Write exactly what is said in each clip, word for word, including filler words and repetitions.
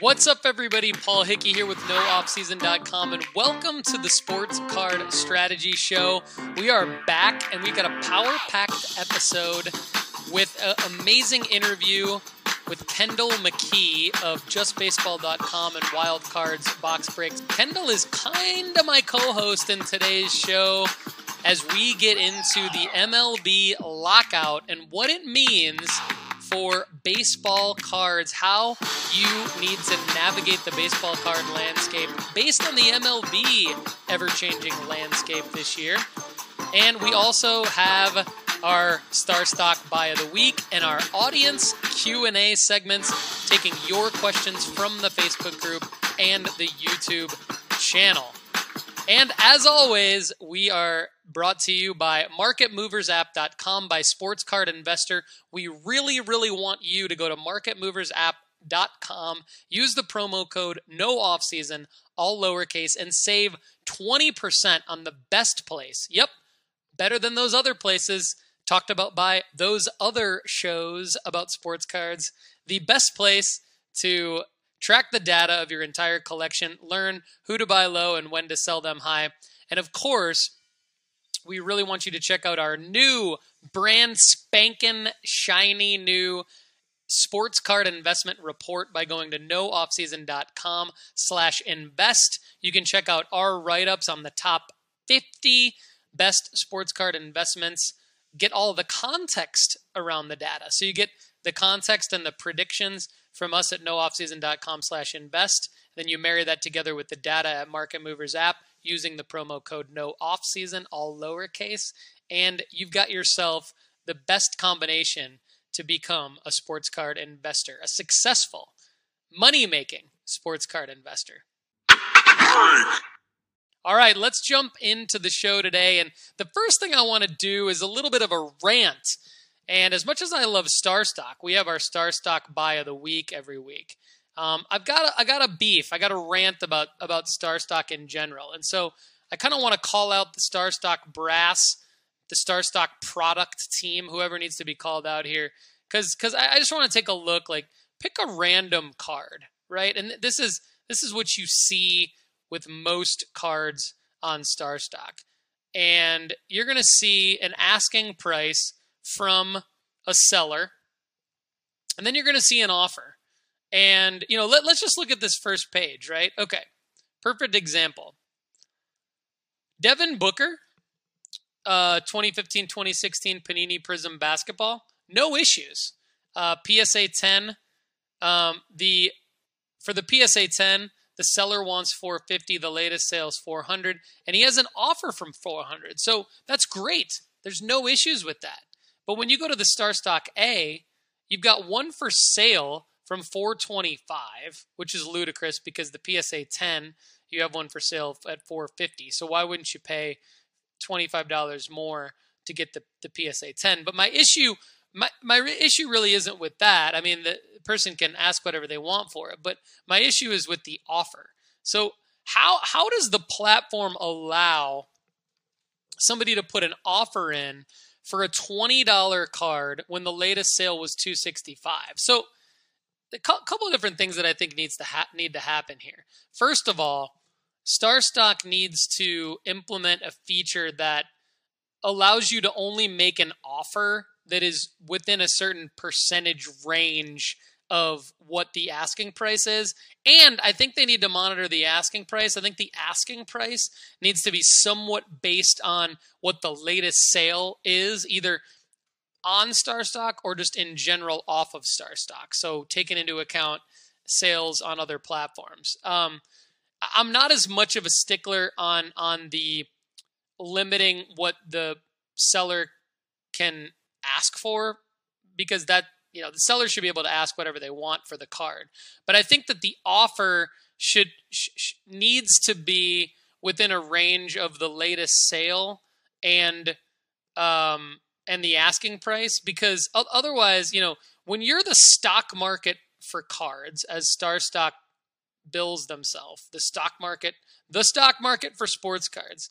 What's up, everybody? Paul Hickey here with No Off Season dot com, and welcome to the Sports Card Strategy Show. We are back, and we've got a power-packed episode with an amazing interview with Kendall McKee of Just Baseball dot com and Wild Cards Box Breaks. Kendall is kind of my co-host in today's show as we get into the M L B lockout and what it means for baseball cards, how you need to navigate the baseball card landscape based on the M L B ever-changing landscape this year. And we also have our StarStock Buy of the Week and our audience Q and A segments, taking your questions from the Facebook group and the YouTube channel. And as always, we are brought to you by market movers app dot com, by Sports Card Investor. We really, really want you to go to market movers app dot com, use the promo code NOOFFSEASON, all lowercase, and save twenty percent on the best place. Yep, better than those other places talked about by those other shows about sports cards. The best place to track the data of your entire collection, learn who to buy low and when to sell them high. And of course, we really want you to check out our new, brand spankin' shiny new sports card investment report by going to no off season dot com slash invest. You can check out our write-ups on the top fifty best sports card investments. Get all the context around the data. So you get the context and the predictions from us at no off season dot com slash invest. Then you marry that together with the data at Market Movers app using the promo code NOOFFSEASON, all lowercase, and you've got yourself the best combination to become a sports card investor, a successful, money-making sports card investor. All right, let's jump into the show today, and the first thing I want to do is a little bit of a rant. And as much as I love StarStock, we have our StarStock Buy of the Week every week. Um, I've got a, I got a beef. I got a rant about about StarStock in general, and so I kind of want to call out the StarStock brass, the StarStock product team, whoever needs to be called out here, because because I, I just want to take a look. Like, pick a random card, right? And this is this is what you see with most cards on StarStock, and you're gonna see an asking price from a seller, and then you're gonna see an offer. And, you know, let, let's just look at this first page, right? Okay, perfect example. Devin Booker, uh, twenty fifteen twenty sixteen Panini Prism Basketball, no issues. Uh, P S A ten, um, the for the P S A ten, the seller wants four hundred fifty dollars, the latest sale's four hundred dollars, and he has an offer from four hundred dollars. So that's great. There's no issues with that. But when you go to the StarStock A, you've got one for sale from four twenty-five, which is ludicrous because the P S A ten, you have one for sale at four fifty. So why wouldn't you pay twenty-five dollars more to get the, the P S A ten? But my issue, my, my issue really isn't with that. I mean, the person can ask whatever they want for it, but my issue is with the offer. So how, how does the platform allow somebody to put an offer in for a twenty dollar card when the latest sale was two sixty-five? So a couple of different things that I think needs to ha- need to happen here. First of all, StarStock needs to implement a feature that allows you to only make an offer that is within a certain percentage range of what the asking price is. And I think they need to monitor the asking price. I think the asking price needs to be somewhat based on what the latest sale is, either on StarStock or just in general off of StarStock. So taking into account sales on other platforms. Um, I'm not as much of a stickler on on the limiting what the seller can ask for, because that, you know, the seller should be able to ask whatever they want for the card. But I think that the offer should sh- needs to be within a range of the latest sale and um and the asking price, because otherwise, you know, when you're the stock market for cards, as StarStock bills themselves, the stock market, the stock market for sports cards,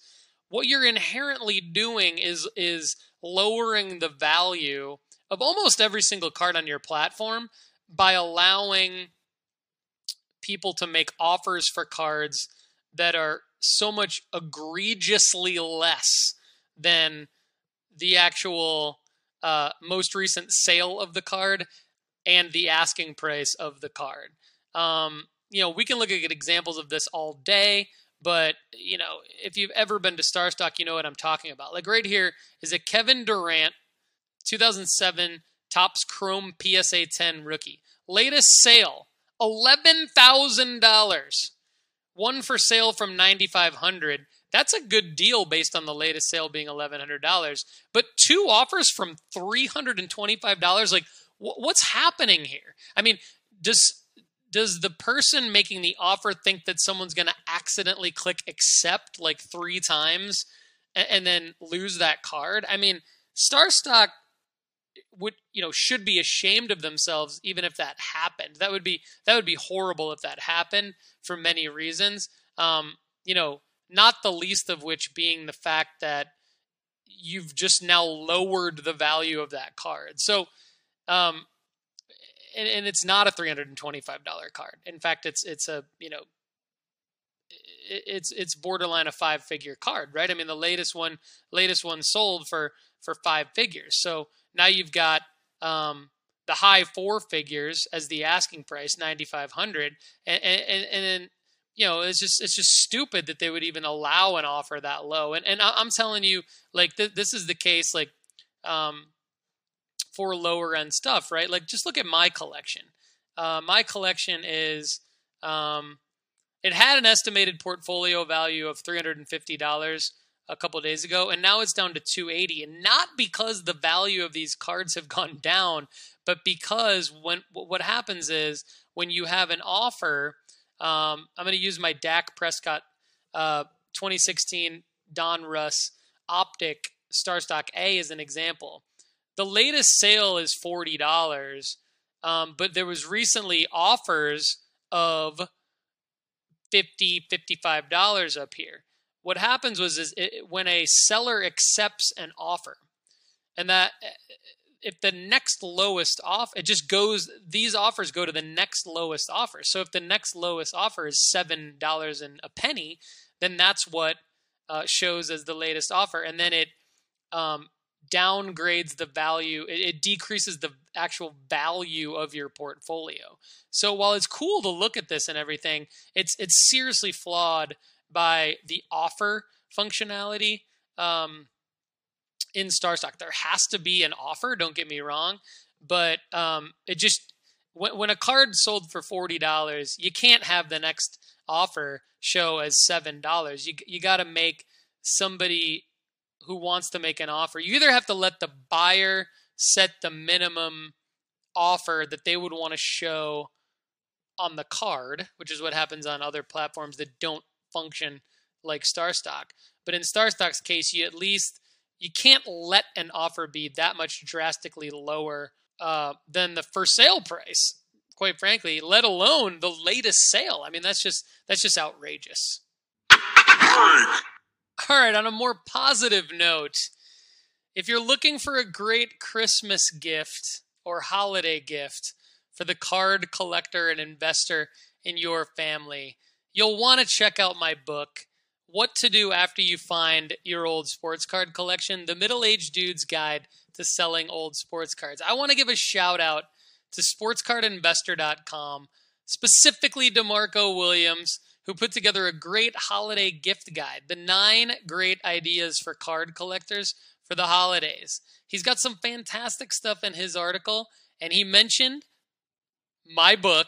what you're inherently doing is is lowering the value of almost every single card on your platform by allowing people to make offers for cards that are so much egregiously less than the actual uh, most recent sale of the card and the asking price of the card. Um, you know, we can look at examples of this all day, but, you know, if you've ever been to StarStock, you know what I'm talking about. Like right here is a Kevin Durant two thousand seven Topps Chrome P S A ten rookie. Latest sale, eleven thousand dollars. One for sale from ninety-five hundred dollars. That's a good deal based on the latest sale being eleven hundred dollars. But two offers from three hundred twenty-five dollars. Like, wh- what's happening here? I mean, does... Does the person making the offer think that someone's going to accidentally click accept like three times and, and then lose that card? I mean, StarStock would, you know, should be ashamed of themselves even if that happened. That would be that would be horrible if that happened for many reasons. Um, you know, not the least of which being the fact that you've just now lowered the value of that card. So, um, and it's not a three hundred twenty-five dollars card. In fact, it's it's a you know, it's it's borderline a five-figure card, right? I mean, the latest one latest one sold for for five figures. So now you've got um, the high four figures as the asking price, nine thousand five hundred dollars, and and and then you know it's just it's just stupid that they would even allow an offer that low. And and I'm telling you, like th- this is the case, like. Um, for lower end stuff, right? Like just look at my collection. Uh, my collection is, um, it had an estimated portfolio value of three hundred fifty dollars a couple of days ago, and now it's down to two hundred eighty dollars. And not because the value of these cards have gone down, but because when what happens is when you have an offer, um, I'm going to use my Dak Prescott uh, twenty sixteen Don Russ Optic StarStock A as an example. The latest sale is forty dollars, um, but there was recently offers of fifty dollars, fifty-five dollars up here. What happens was is it, when a seller accepts an offer, and that if the next lowest off, it just goes, these offers go to the next lowest offer. So if the next lowest offer is seven dollars and a penny, then that's what uh, shows as the latest offer, and then it um, downgrades the value, it, it decreases the actual value of your portfolio. So while it's cool to look at this and everything, it's it's seriously flawed by the offer functionality um, in StarStock. There has to be an offer, don't get me wrong, but um, it just, when, when a card sold for forty dollars, you can't have the next offer show as seven dollars. You, you got to make somebody who wants to make an offer. You either have to let the buyer set the minimum offer that they would want to show on the card, which is what happens on other platforms that don't function like StarStock. But in StarStock's case, you at least, you can't let an offer be that much drastically lower uh, than the for sale price, quite frankly, let alone the latest sale. I mean, that's just, that's just outrageous. All right, on a more positive note, if you're looking for a great Christmas gift or holiday gift for the card collector and investor in your family, you'll want to check out my book, What to Do After You Find Your Old Sports Card Collection, The Middle-Aged Dude's Guide to Selling Old Sports Cards. I want to give a shout out to sports card investor dot com, specifically DeMarco Williams, who put together a great holiday gift guide, the nine great ideas for card collectors for the holidays. He's got some fantastic stuff in his article, and he mentioned my book,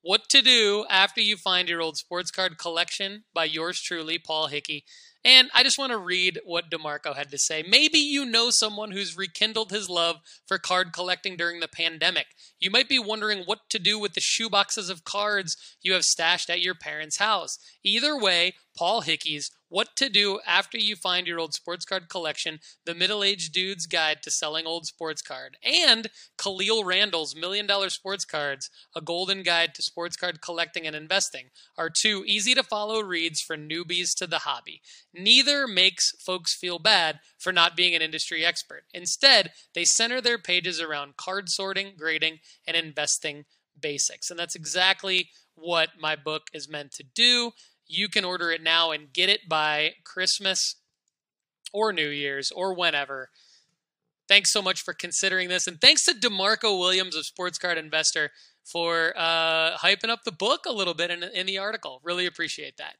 What to Do After You Find Your Old Sports Card Collection by yours truly, Paul Hickey. And I just want to read what DeMarco had to say. Maybe you know someone who's rekindled his love for card collecting during the pandemic. You might be wondering what to do with the shoeboxes of cards you have stashed at your parents' house. Either way, Paul Hickey's What to Do After You Find Your Old Sports Card Collection, The Middle-Aged Dude's Guide to Selling Old Sports Card, and Khalil Randall's Million Dollar Sports Cards, A Golden Guide to Sports Card Collecting and Investing, are two easy-to-follow reads for newbies to the hobby. Neither makes folks feel bad for not being an industry expert. Instead, they center their pages around card sorting, grading, and investing basics. And that's exactly what my book is meant to do. You can order it now and get it by Christmas or New Year's or whenever. Thanks so much for considering this. And thanks to DeMarco Williams of Sports Card Investor for uh, hyping up the book a little bit in, in the article. Really appreciate that.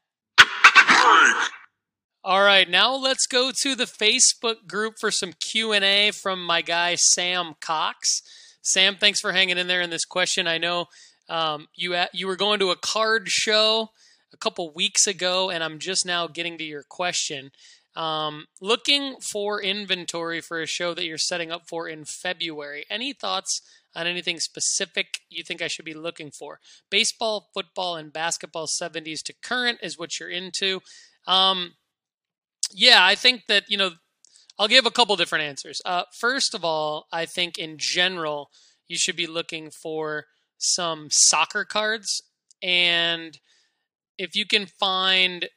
All right, now let's go to the Facebook group for some Q and A from my guy, Sam Cox. Sam, thanks for hanging in there in this question. I know um, you you were going to a card show a couple weeks ago, and I'm just now getting to your question. Um, looking for inventory for a show that you're setting up for in February. Any thoughts on anything specific you think I should be looking for? Baseball, football, and basketball seventies to current is what you're into. Um, yeah, I think that, you know, I'll give a couple different answers. Uh, first of all, I think in general, you should be looking for some soccer cards. And if you can find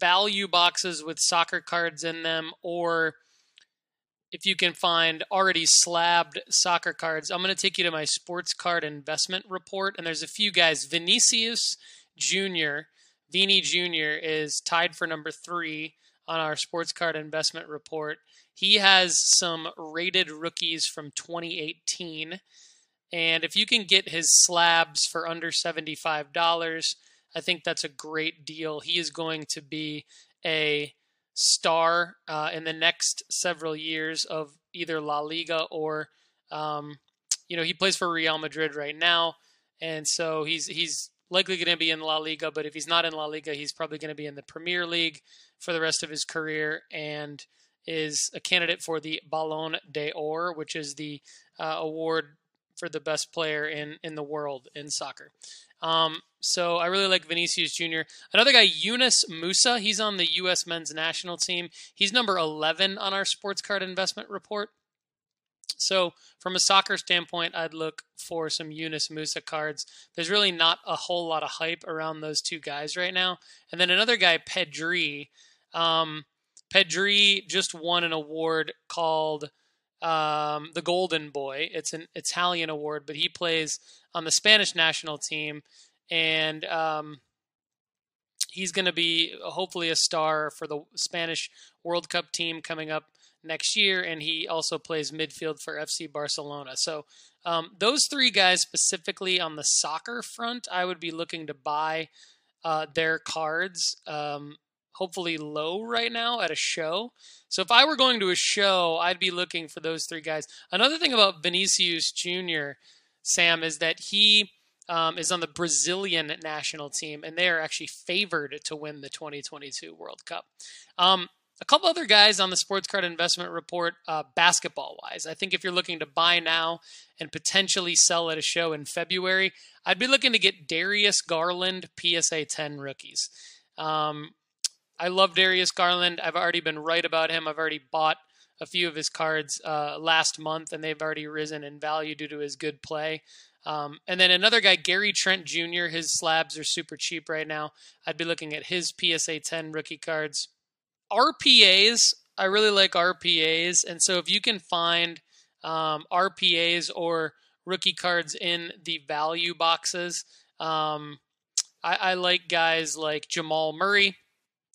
value boxes with soccer cards in them, or if you can find already slabbed soccer cards, I'm going to take you to my sports card investment report. And there's a few guys. Vinicius Junior, Vini Junior is tied for number three on our sports card investment report. He has some rated rookies from twenty eighteen. And if you can get his slabs for under seventy-five dollars, I think that's a great deal. He is going to be a star uh, in the next several years of either La Liga or, um, you know, he plays for Real Madrid right now. And so he's he's likely going to be in La Liga. But if he's not in La Liga, he's probably going to be in the Premier League for the rest of his career, and is a candidate for the Ballon d'Or, which is the uh, award for the best player in, in the world in soccer. Um, so I really like Vinicius Junior Another guy, Yunus Musa, he's on the U S men's national team. He's number eleven on our sports card investment report. So from a soccer standpoint, I'd look for some Yunus Musa cards. There's really not a whole lot of hype around those two guys right now. And then another guy, Pedri. Um, Pedri just won an award called um, the Golden Boy. It's an Italian award, but he plays on the Spanish national team. And um, he's going to be hopefully a star for the Spanish World Cup team coming up next year. And he also plays midfield for F C Barcelona. So um, those three guys specifically on the soccer front, I would be looking to buy uh, their cards, um, hopefully low right now at a show. So if I were going to a show, I'd be looking for those three guys. Another thing about Vinicius Junior, Sam, is that he um, is on the Brazilian national team, and they are actually favored to win the twenty twenty-two World Cup. Um, A couple other guys on the sports card investment report, uh, basketball-wise. I think if you're looking to buy now and potentially sell at a show in February, I'd be looking to get Darius Garland P S A ten rookies. Um, I love Darius Garland. I've already been right about him. I've already bought a few of his cards uh, last month, and they've already risen in value due to his good play. Um, and then another guy, Gary Trent Junior, his slabs are super cheap right now. I'd be looking at his P S A ten rookie cards. R P As, I really like R P As, and so if you can find um, R P As or rookie cards in the value boxes, um, I, I like guys like Jamal Murray.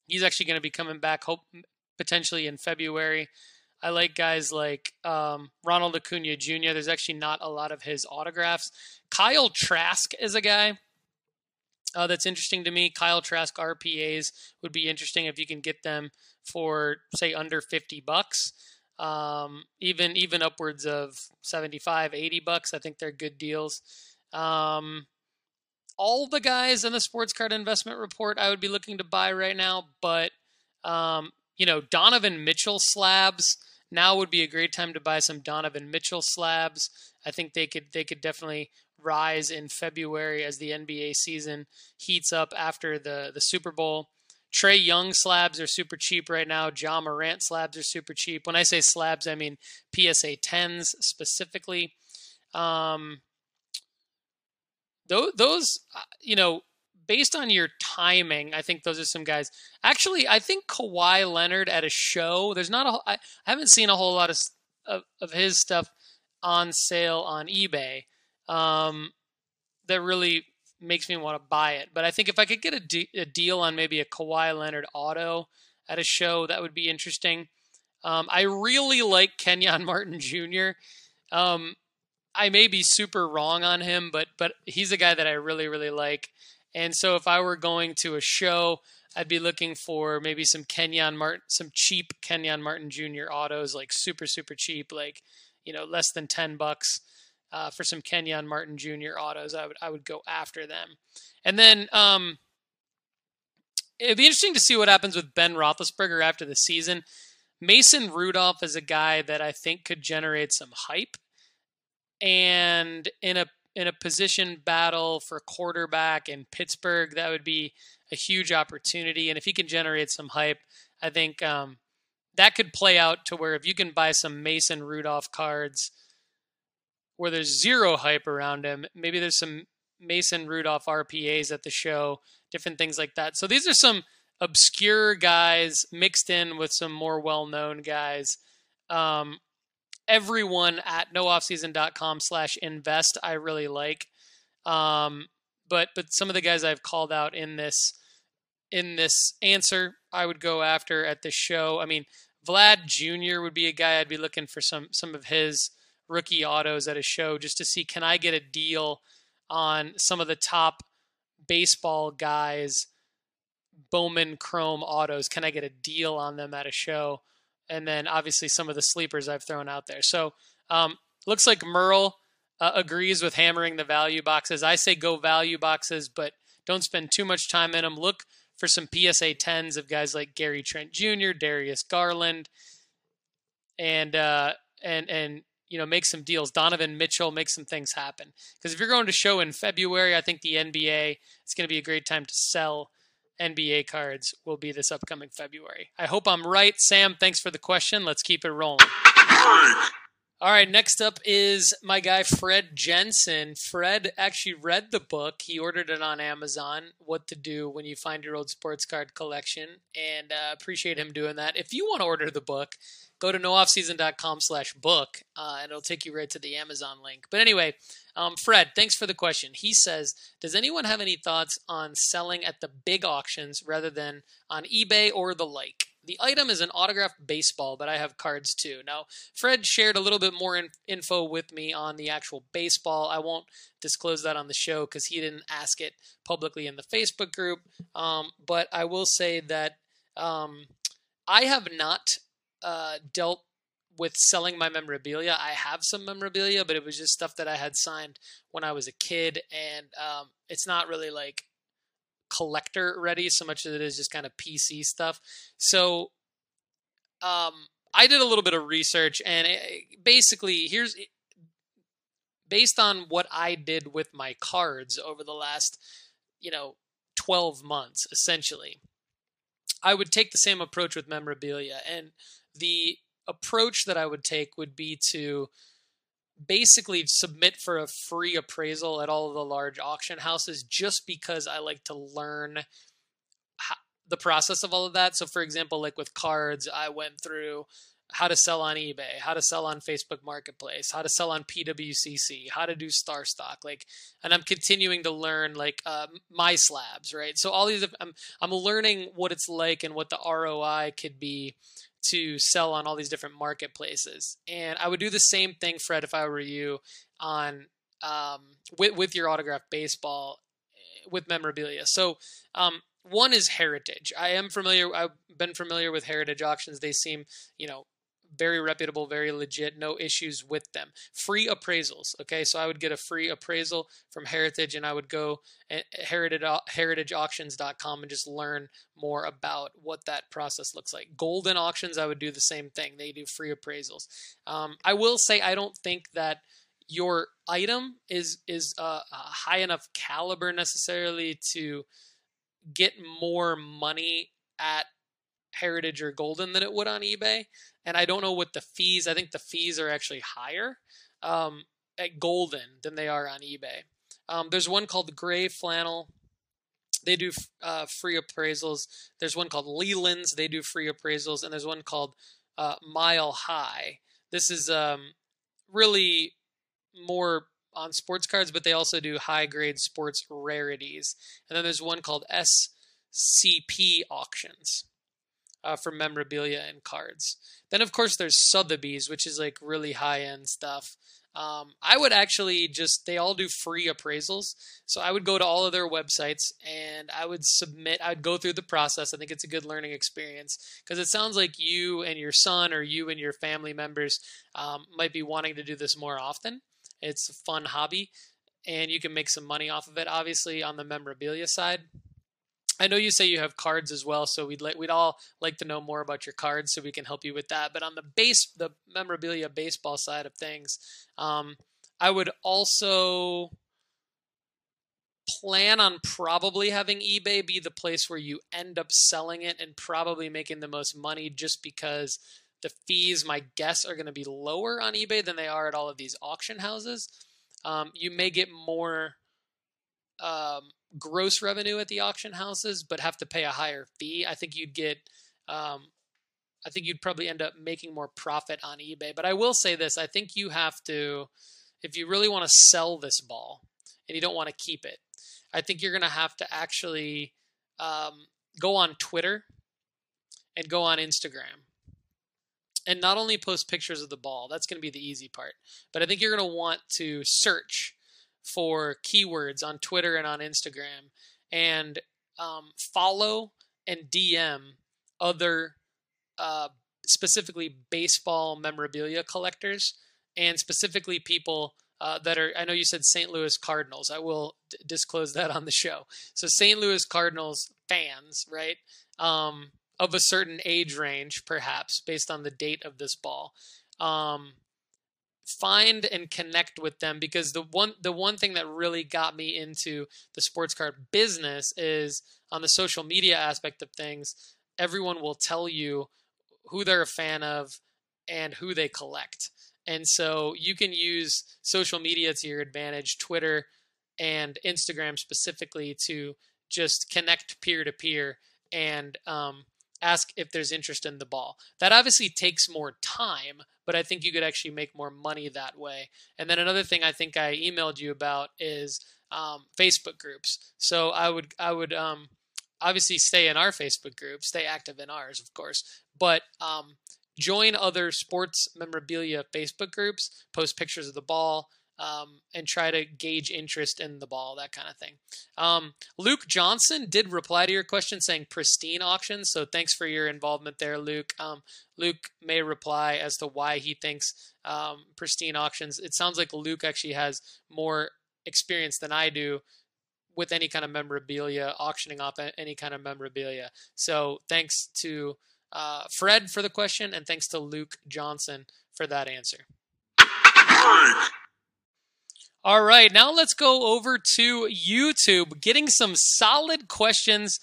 He's actually going to be coming back hope, potentially in February. I like guys like um, Ronald Acuna Junior There's actually not a lot of his autographs. Kyle Trask is a guy Uh, that's interesting to me. Kyle Trask R P As would be interesting if you can get them for, say, under fifty bucks, um, even even upwards of seventy-five, eighty bucks. I think they're good deals. Um, all the guys in the sports card investment report I would be looking to buy right now, but um, you know, Donovan Mitchell slabs now would be a great time to buy some Donovan Mitchell slabs. I think they could they could definitely rise in February as the N B A season heats up after the, the Super Bowl. Trae Young slabs are super cheap right now. Ja Morant slabs are super cheap. When I say slabs, I mean P S A tens specifically. Um, those, those, you know, based on your timing, I think those are some guys. Actually, I think Kawhi Leonard at a show, there's not a, I, I haven't seen a whole lot of, of, of his stuff on sale on eBay. Um, that really makes me want to buy it. But I think if I could get a, de a deal on maybe a Kawhi Leonard auto at a show, that would be interesting. Um, I really like Kenyon Martin Junior Um, I may be super wrong on him, but but he's a guy that I really, really like. And so if I were going to a show, I'd be looking for maybe some Kenyon Martin, some cheap Kenyon Martin Junior autos, like super, super cheap, like, you know, less than ten bucks. Uh, for some Kenyon Martin Junior autos, I would I would go after them. And then um, it'd be interesting to see what happens with Ben Roethlisberger after the season. Mason Rudolph is a guy that I think could generate some hype, and in a in a position battle for quarterback in Pittsburgh, that would be a huge opportunity. And if he can generate some hype, I think um, that could play out to where if you can buy some Mason Rudolph cards where there's zero hype around him, maybe there's some Mason Rudolph R P As at the show, different things like that. So these are some obscure guys mixed in with some more well-known guys. Um, everyone at nooffseason.com slash invest I really like. Um, but but some of the guys I've called out in this, in this answer I would go after at the show. I mean, Vlad Junior would be a guy I'd be looking for some some of his rookie autos at a show, just to see, can I get a deal on some of the top baseball guys, Bowman Chrome autos? Can I get a deal on them at a show? And then obviously some of the sleepers I've thrown out there. So um, looks like Merle uh, agrees with hammering the value boxes. I say go value boxes, but don't spend too much time in them. Look for some P S A tens of guys like Gary Trent Junior, Darius Garland, and, uh, and, and, you know, make some deals. Donovan Mitchell, make some things happen. Because if you're going to show in February, I think the N B A, it's going to be a great time to sell N B A cards, will be this upcoming February. I hope I'm right. Sam, thanks for the question. Let's keep it rolling. All right, next up is my guy, Fred Jensen. Fred actually read the book. He ordered it on Amazon, What to Do When You Find Your Old Sports Card Collection, and uh, appreciate him doing that. If you want to order the book, go to nooffseason.com slash book, uh, and it'll take you right to the Amazon link. But anyway, um, Fred, thanks for the question. He says, does anyone have any thoughts on selling at the big auctions rather than on eBay or the like? The item is an autographed baseball, but I have cards too. Now, Fred shared a little bit more in info with me on the actual baseball. I won't disclose that on the show because he didn't ask it publicly in the Facebook group. Um, but I will say that um, I have not uh, dealt with selling my memorabilia. I have some memorabilia, but it was just stuff that I had signed when I was a kid. And um, it's not really like collector ready, so much of it is just kind of P C stuff. So um, I did a little bit of research, and it, basically here's, based on what I did with my cards over the last, you know, twelve months, essentially, I would take the same approach with memorabilia. And the approach that I would take would be to basically submit for a free appraisal at all of the large auction houses, just because I like to learn how, the process of all of that. So for example, like with cards, I went through how to sell on eBay, how to sell on Facebook Marketplace, how to sell on P W C C, how to do StarStock, like, and I'm continuing to learn like uh, my slabs, right? So all these, I'm, I'm learning what it's like and what the R O I could be to sell on all these different marketplaces. And I would do the same thing, Fred, if I were you, on um, with, with your autographed baseball, with memorabilia. So um, one is Heritage. I am familiar, I've been familiar with Heritage Auctions. They seem, you know, very reputable, very legit, no issues with them. Free appraisals, okay? So I would get a free appraisal from Heritage, and I would go at heritage auctions dot com and just learn more about what that process looks like. Golden Auctions, I would do the same thing. They do free appraisals. Um, I will say I don't think that your item is, is uh, a high enough caliber necessarily to get more money at Heritage or Golden than it would on eBay. And I don't know what the fees, I think the fees are actually higher um, at Golden than they are on eBay. Um, there's one called Gray Flannel. They do uh, free appraisals. There's one called Leland's. They do free appraisals. And there's one called uh, Mile High. This is um, really more on sports cards, but they also do high-grade sports rarities. And then there's one called S C P Auctions uh, for memorabilia and cards. Then, of course, there's Sotheby's, which is like really high-end stuff. Um, I would actually just, they all do free appraisals. So I would go to all of their websites and I would submit, I'd go through the process. I think it's a good learning experience because it sounds like you and your son or you and your family members um, might be wanting to do this more often. It's a fun hobby and you can make some money off of it, obviously, on the memorabilia side. I know you say you have cards as well, so we'd like we'd all like to know more about your cards so we can help you with that. But on the base, the memorabilia baseball side of things, um, I would also plan on probably having eBay be the place where you end up selling it and probably making the most money, just because the fees, my guess, are going to be lower on eBay than they are at all of these auction houses. Um, you may get more Um, gross revenue at the auction houses, but have to pay a higher fee. I think you'd get, um, I think you'd probably end up making more profit on eBay. But I will say this, I think you have to, if you really want to sell this ball and you don't want to keep it, I think you're going to have to actually um, go on Twitter and go on Instagram. And not only post pictures of the ball, that's going to be the easy part, but I think you're going to want to search for keywords on Twitter and on Instagram, and um, follow and D M other uh, specifically baseball memorabilia collectors, and specifically people uh, that are, I know you said Saint Louis Cardinals. I will d- disclose that on the show. So Saint Louis Cardinals fans, right? Um, of a certain age range, perhaps based on the date of this ball. Um, Find and connect with them, because the one the one thing that really got me into the sports card business is on the social media aspect of things. Everyone will tell you who they're a fan of and who they collect. And so you can use social media to your advantage, Twitter and Instagram specifically, to just connect peer to peer and um, ask if there's interest in the ball. That obviously takes more time, but I think you could actually make more money that way. And then another thing I think I emailed you about is um, Facebook groups. So I would I would um, obviously stay in our Facebook group, stay active in ours, of course, but um, join other sports memorabilia Facebook groups, post pictures of the ball, Um, and try to gauge interest in the ball, that kind of thing. Um, Luke Johnson did reply to your question saying Pristine Auctions, so thanks for your involvement there, Luke. Um, Luke may reply as to why he thinks um, Pristine Auctions. It sounds like Luke actually has more experience than I do with any kind of memorabilia, auctioning off any kind of memorabilia. So thanks to uh, Fred for the question, and thanks to Luke Johnson for that answer. All right, now let's go over to YouTube, getting some solid questions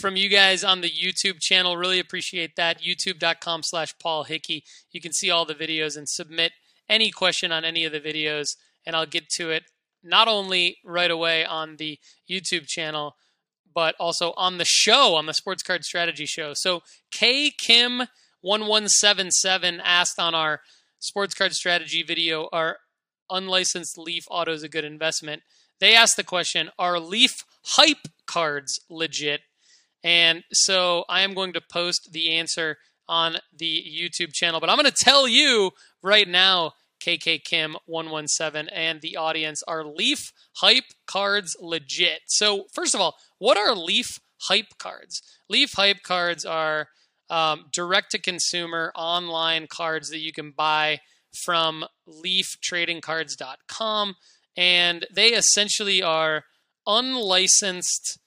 from you guys on the YouTube channel. Really appreciate that. YouTube.com slash Paul Hickey. You can see all the videos and submit any question on any of the videos, and I'll get to it not only right away on the YouTube channel, but also on the show, on the Sports Card Strategy Show. So K Kim one one seven seven asked on our Sports Card Strategy video, our unlicensed Leaf auto is a good investment. They asked the question, are Leaf Hype cards legit? And so I am going to post the answer on the YouTube channel, but I'm going to tell you right now, K K Kim one one seven and the audience, are Leaf Hype cards legit? So first of all, what are Leaf Hype cards? Leaf Hype cards are um, direct-to-consumer online cards that you can buy from leaf trading cards dot com, and they essentially are unlicensed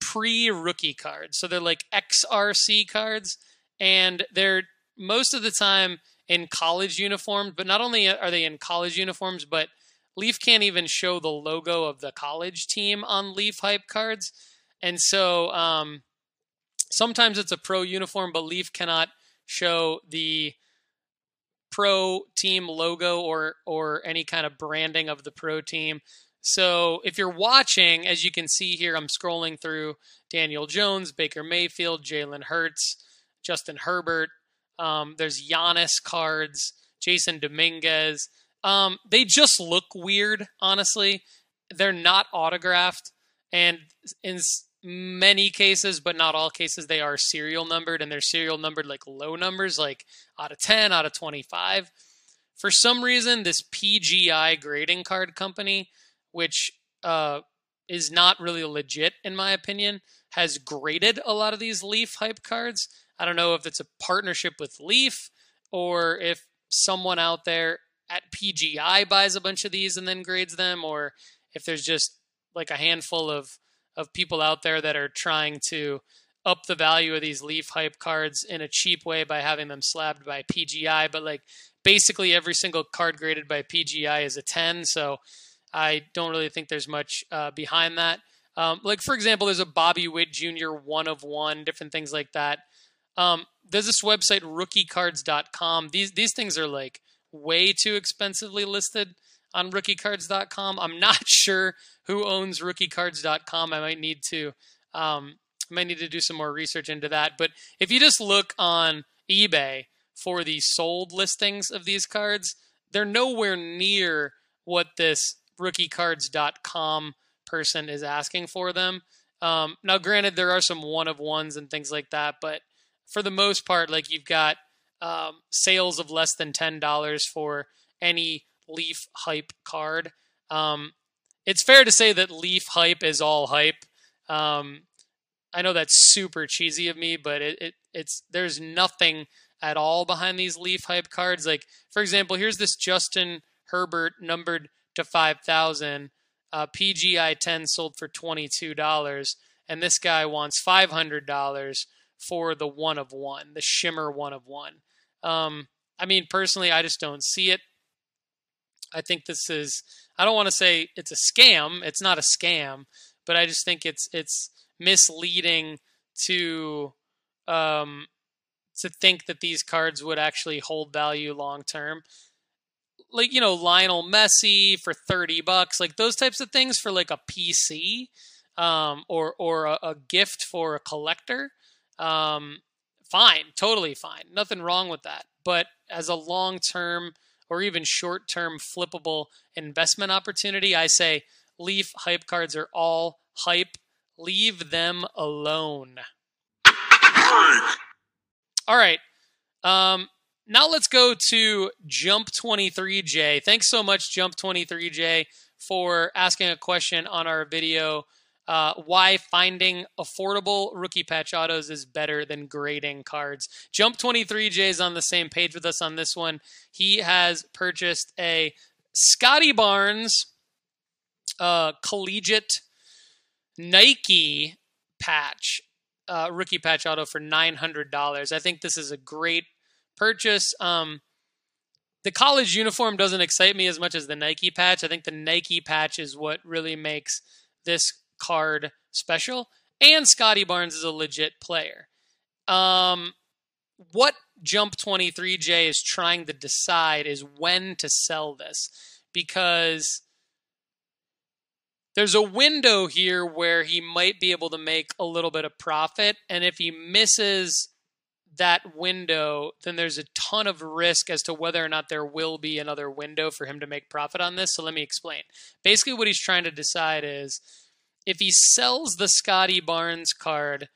pre-rookie cards. So they're like X R C cards, and they're most of the time in college uniforms, but not only are they in college uniforms, but Leaf can't even show the logo of the college team on Leaf Hype cards. And so um, sometimes it's a pro uniform, but Leaf cannot show the pro team logo or or any kind of branding of the pro team. So if you're watching, as you can see here, I'm scrolling through Daniel Jones, Baker Mayfield, Jalen Hurts, Justin Herbert. Um, there's Giannis cards, Jason Dominguez. Um, they just look weird, honestly. They're not autographed, and in many cases, but not all cases, they are serial numbered, and they're serial numbered like low numbers, like out of ten, out of twenty-five. For some reason, this P G I grading card company, which uh, is not really legit in my opinion, has graded a lot of these Leaf Hype cards. I don't know if it's a partnership with Leaf or if someone out there at P G I buys a bunch of these and then grades them, or if there's just like a handful of, of people out there that are trying to up the value of these Leaf Hype cards in a cheap way by having them slabbed by P G I. But like basically every single card graded by P G I is a ten. So I don't really think there's much uh, behind that. Um, like, for example, there's a Bobby Witt Junior one of one, different things like that. Um, there's this website, rookie cards dot com. These these things are like way too expensively listed on rookie cards dot com. I'm not sure who owns rookie cards dot com. I might need to um, I might need to do some more research into that. But if you just look on eBay for the sold listings of these cards, they're nowhere near what this rookie cards dot com person is asking for them. Um, now, granted, there are some one of ones and things like that, but for the most part, like you've got um, sales of less than ten dollars for any Leaf Hype card. Um, it's fair to say that Leaf Hype is all hype. Um, I know that's super cheesy of me, but it, it it's there's nothing at all behind these Leaf Hype cards. Like, for example, here's this Justin Herbert numbered to five thousand, uh, P G I ten sold for twenty-two dollars, and this guy wants five hundred dollars for the one of one, the shimmer one of one. Um, I mean, personally, I just don't see it. I think this is, I don't want to say it's a scam. It's not a scam, but I just think it's, it's misleading to, um, to think that these cards would actually hold value long-term. Like, you know, Lionel Messi for thirty bucks, like those types of things for like a P C, um, or, or a, a gift for a collector. Um, fine, totally fine. Nothing wrong with that. But as a long-term or even short-term flippable investment opportunity, I say Leaf Hype cards are all hype. Leave them alone. All right. Um, now let's go to Jump twenty-three J. Thanks so much, Jump twenty-three J, for asking a question on our video. Uh, why finding affordable rookie patch autos is better than grading cards. Jump twenty-three J is on the same page with us on this one. He has purchased a Scotty Barnes uh, collegiate Nike patch, uh, rookie patch auto for nine hundred dollars. I think this is a great purchase. Um, the college uniform doesn't excite me as much as the Nike patch. I think the Nike patch is what really makes this card special, and Scotty Barnes is a legit player. Um, what Jump twenty-three J is trying to decide is when to sell this, because there's a window here where he might be able to make a little bit of profit, and if he misses that window, then there's a ton of risk as to whether or not there will be another window for him to make profit on this. So let me explain. Basically, what he's trying to decide is, if he sells the Scotty Barnes card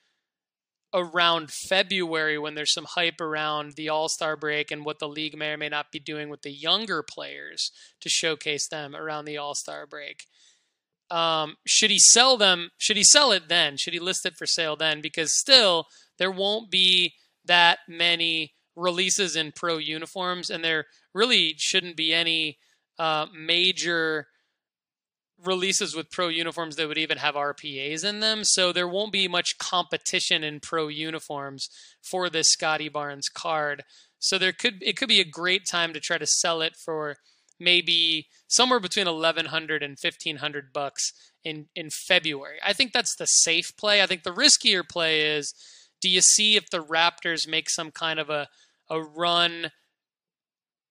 around February, when there's some hype around the All-Star break and what the league may or may not be doing with the younger players to showcase them around the All-Star break, um, should he sell them? Should he sell it then? Should he list it for sale then? Because still, there won't be that many releases in pro uniforms, and there really shouldn't be any uh, major releases with pro uniforms that would even have R P As in them. So there won't be much competition in pro uniforms for this Scotty Barnes card. So there could, it could be a great time to try to sell it for maybe somewhere between eleven hundred and fifteen hundred bucks in, in February. I think that's the safe play. I think the riskier play is, do you see if the Raptors make some kind of a, a run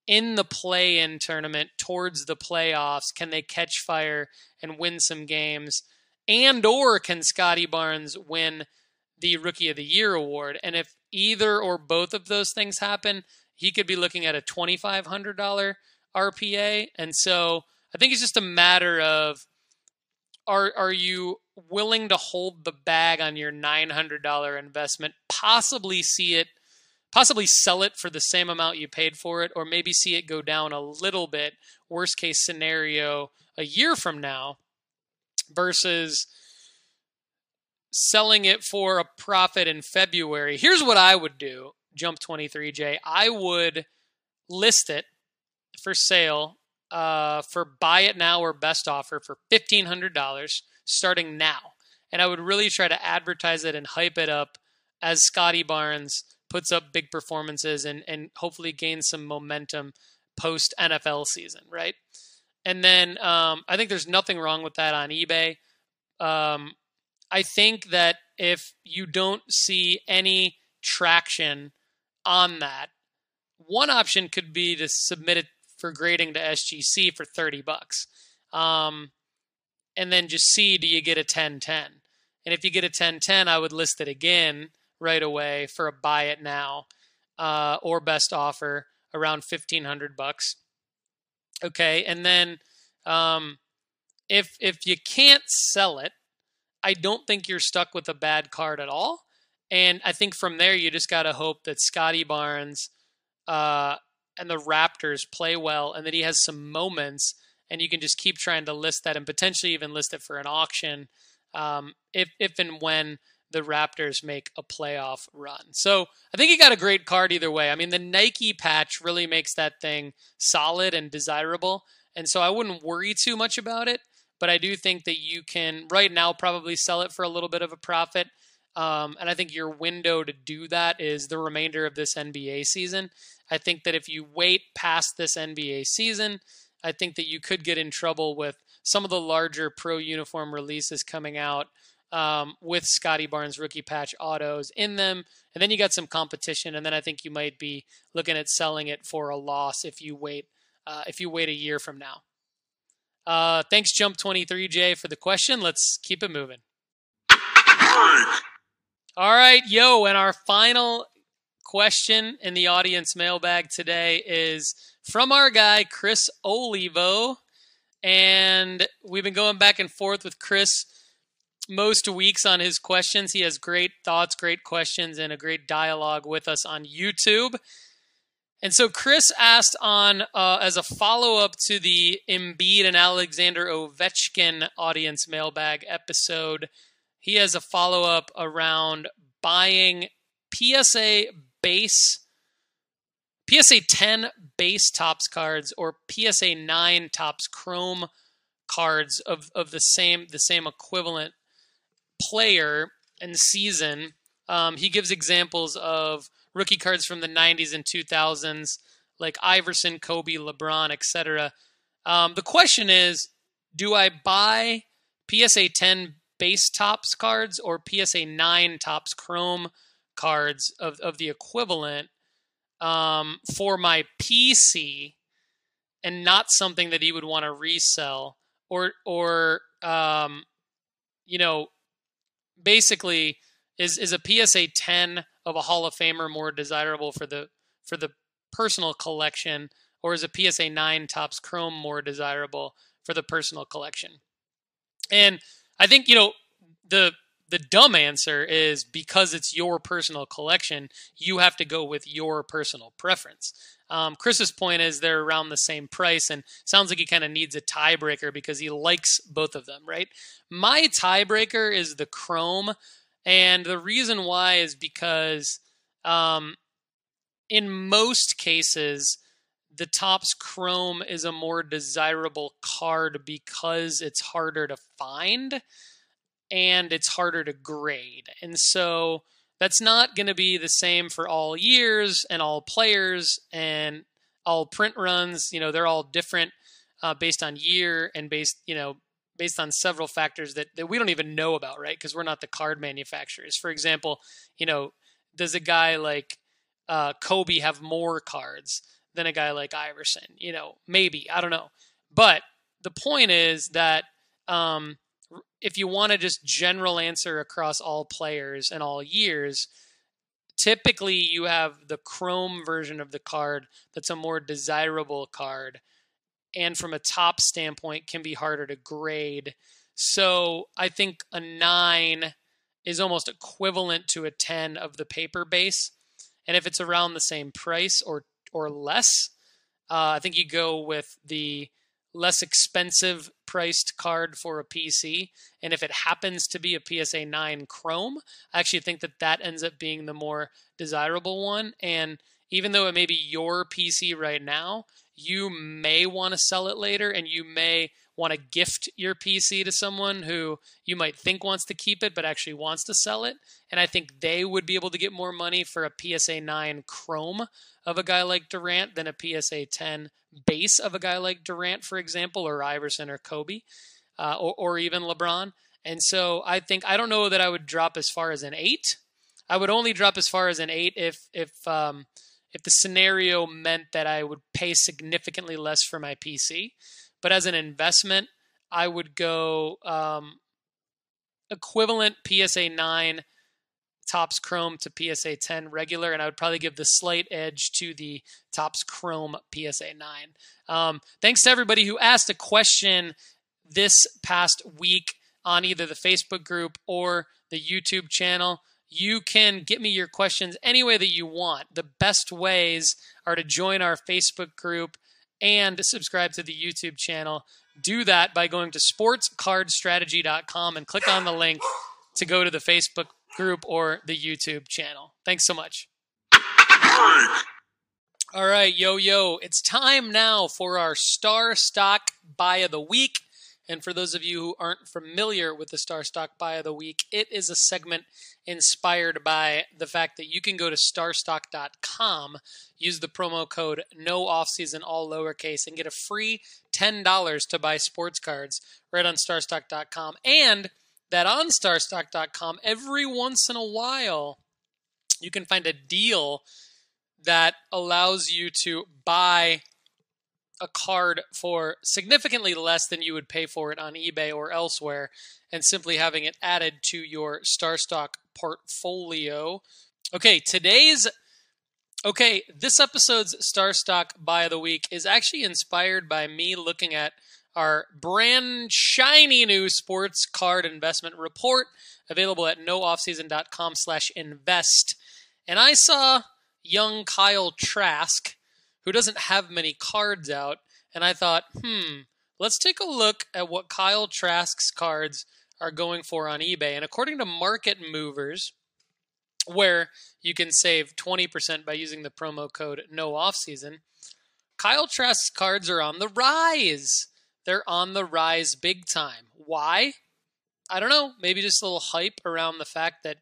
in the play-in tournament towards the playoffs? Can they catch fire and win some games? And or can Scotty Barnes win the Rookie of the Year award? And if either or both of those things happen, he could be looking at a twenty-five hundred dollars R P A. And so I think it's just a matter of, are are you willing to hold the bag on your nine hundred dollar investment, possibly see it, possibly sell it for the same amount you paid for it, or maybe see it go down a little bit, worst case scenario, a year from now, versus selling it for a profit in February. Here's what I would do, Jump twenty-three J. I would list it for sale uh, for buy it now or best offer for fifteen hundred dollars starting now. And I would really try to advertise it and hype it up as Scotty Barnes puts up big performances and, and hopefully gains some momentum post N F L season, right? And then um, I think there's nothing wrong with that on eBay. Um, I think that if you don't see any traction on that, one option could be to submit it for grading to S G C for thirty bucks. Um, and then just see, do you get a ten ten? And if you get a ten ten, I would list it again right away for a buy it now uh, or best offer around fifteen hundred bucks. Okay, and then um, if if you can't sell it, I don't think you're stuck with a bad card at all. And I think from there, you just got to hope that Scotty Barnes uh, and the Raptors play well and that he has some moments, and you can just keep trying to list that and potentially even list it for an auction um, if, if and when the Raptors make a playoff run. So I think you got a great card either way. I mean, the Nike patch really makes that thing solid and desirable. And so I wouldn't worry too much about it, but I do think that you can right now probably sell it for a little bit of a profit. Um, and I think your window to do that is the remainder of this N B A season. I think that if you wait past this N B A season, I think that you could get in trouble with some of the larger pro uniform releases coming out um, with Scotty Barnes rookie patch autos in them. And then you got some competition. And then I think you might be looking at selling it for a loss if you wait, uh, if you wait a year from now. Uh, thanks, Jump twenty-three J, for the question. Let's keep it moving. All right, yo, and our final question in the audience mailbag today is from our guy, Chris Olivo. And we've been going back and forth with Chris most weeks on his questions. He has great thoughts, great questions, and a great dialogue with us on YouTube. And so Chris asked on uh, as a follow-up to the Embiid and Alexander Ovechkin audience mailbag episode, he has a follow-up around buying P S A base, P S A ten base Topps cards or P S A nine Topps Chrome cards of, of the same the same equivalent player and season. Um, he gives examples of rookie cards from the nineties and two thousands, like Iverson, Kobe, LeBron, et cetera. Um, the question is, do I buy P S A ten base Topps cards or P S A nine Topps Chrome cards of, of the equivalent um, for my P C and not something that he would want to resell? Or, or um, you know, basically, is, is a P S A ten of a Hall of Famer more desirable for the for the personal collection, or is a P S A nine Topps Chrome more desirable for the personal collection? And I think, you know, the the dumb answer is because it's your personal collection, you have to go with your personal preference. Um, Chris's point is they're around the same price, and sounds like he kind of needs a tiebreaker because he likes both of them, right? My tiebreaker is the Chrome. And the reason why is because um, in most cases, the Topps Chrome is a more desirable card because it's harder to find and it's harder to grade. And so that's not going to be the same for all years and all players and all print runs. You know, they're all different uh, based on year and based, you know, based on several factors that, that we don't even know about, right? Because we're not the card manufacturers. For example, you know, does a guy like uh, Kobe have more cards than a guy like Iverson? You know, maybe, I don't know. But the point is that um, if you want to just general answer across all players and all years, typically you have the Chrome version of the card that's a more desirable card and from a top standpoint can be harder to grade. So I think a nine is almost equivalent to a ten of the paper base. And if it's around the same price or or less, uh, I think you go with the less expensive priced card for a P C. And if it happens to be a P S A nine Chrome, I actually think that that ends up being the more desirable one. And even though it may be your P C right now, you may want to sell it later, and you may want to gift your P C to someone who you might think wants to keep it but actually wants to sell it. And I think they would be able to get more money for a P S A nine Chrome of a guy like Durant than a P S A ten base of a guy like Durant, for example, or Iverson or Kobe, uh, or, or even LeBron. And so I think, I don't know that I would drop as far as an eight. I would only drop as far as an eight if if um, if the scenario meant that I would pay significantly less for my P C. But as an investment, I would go um, equivalent P S A nine Topps Chrome to P S A ten regular, and I would probably give the slight edge to the Topps Chrome P S A nine. Um, thanks to everybody who asked a question this past week on either the Facebook group or the YouTube channel. You can get me your questions any way that you want. The best ways are to join our Facebook group and subscribe to the YouTube channel. Do that by going to sports card strategy dot com and click on the link to go to the Facebook group or the YouTube channel. Thanks so much. All right, yo, yo. It's time now for our StarStock Buy of the Week. And for those of you who aren't familiar with the StarStock Buy of the Week, it is a segment inspired by the fact that you can go to star stock dot com, use the promo code NOOFFSEASON, all lowercase, and get a free ten dollars to buy sports cards right on star stock dot com. And that on star stock dot com, every once in a while, you can find a deal that allows you to buy a card for significantly less than you would pay for it on eBay or elsewhere, and simply having it added to your StarStock portfolio. Okay, today's, okay, this episode's StarStock Buy of the Week is actually inspired by me looking at our brand shiny new sports card investment report available at no off season dot com slash invest. And I saw young Kyle Trask, who doesn't have many cards out, and I thought, hmm, let's take a look at what Kyle Trask's cards are going for on eBay. And according to Market Movers, where you can save twenty percent by using the promo code NOOFFSEASON, Kyle Trask's cards are on the rise. They're on the rise big time. Why? I don't know. Maybe just a little hype around the fact that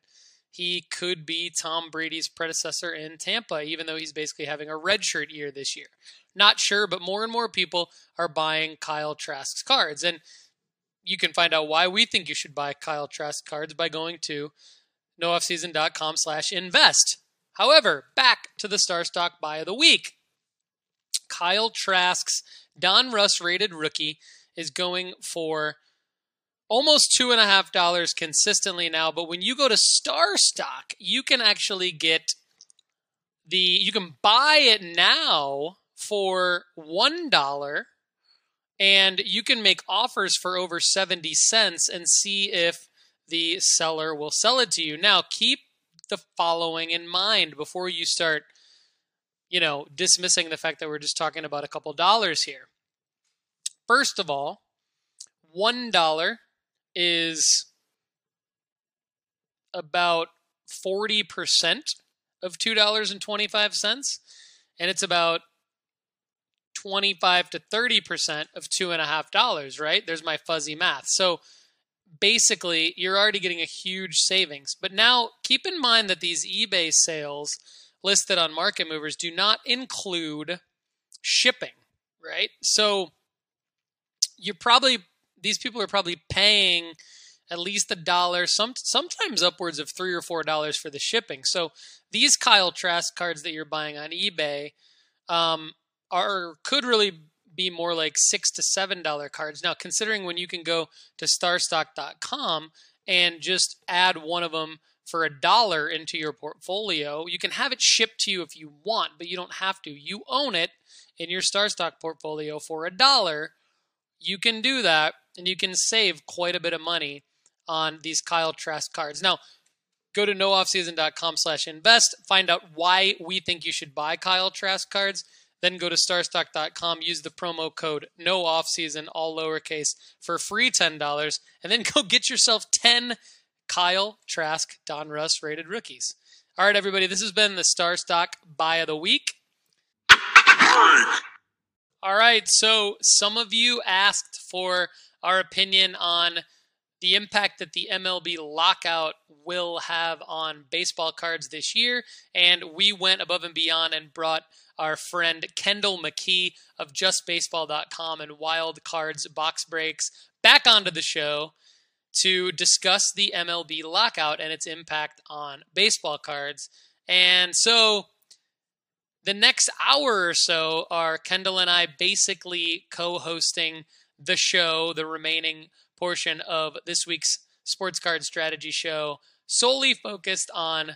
he could be Tom Brady's predecessor in Tampa, even though he's basically having a redshirt year this year. Not sure, but more and more people are buying Kyle Trask's cards. And you can find out why we think you should buy Kyle Trask cards by going to no off season dot com slash invest. However, back to the StarStock Buy of the Week. Kyle Trask's Don Russ rated rookie is going for almost two and a half dollars consistently now, but when you go to StarStock, you can actually get the, you can buy it now for one dollar, and you can make offers for over seventy cents and see if the seller will sell it to you. Now, keep the following in mind before you start, you know, dismissing the fact that we're just talking about a couple dollars here. First of all, one dollar is about forty percent of two dollars and twenty-five cents, and it's about twenty-five to thirty percent of two and a half dollars, right? There's my fuzzy math. So basically, you're already getting a huge savings. But now keep in mind that these eBay sales listed on Market Movers do not include shipping, right? So you're probably, these people are probably paying at least a dollar, some, sometimes upwards of three or four dollars for the shipping. So these Kyle Trask cards that you're buying on eBay um, are could really be more like six to seven dollar cards. Now, considering when you can go to star stock dot com and just add one of them for a dollar into your portfolio, you can have it shipped to you if you want, but you don't have to. You own it. in your StarStock portfolio for a dollar, you can do that, and you can save quite a bit of money on these Kyle Trask cards. Now, go to no off season dot com slash invest, find out why we think you should buy Kyle Trask cards, then go to starstock dot com, use the promo code NOOFFSEASON, all lowercase, for free ten dollars, and then go get yourself ten Kyle Trask Don Russ rated rookies. All right, everybody, this has been the StarStock Buy of the Week. All right, so some of you asked for our opinion on the impact that the M L B lockout will have on baseball cards this year, and we went above and beyond and brought our friend Kendall McKee of just baseball dot com and Wild Cards Box Breaks back onto the show to discuss the M L B lockout and its impact on baseball cards. And so the next hour or so are Kendall and I basically co-hosting the show, the remaining portion of this week's Sports Card Strategy show, solely focused on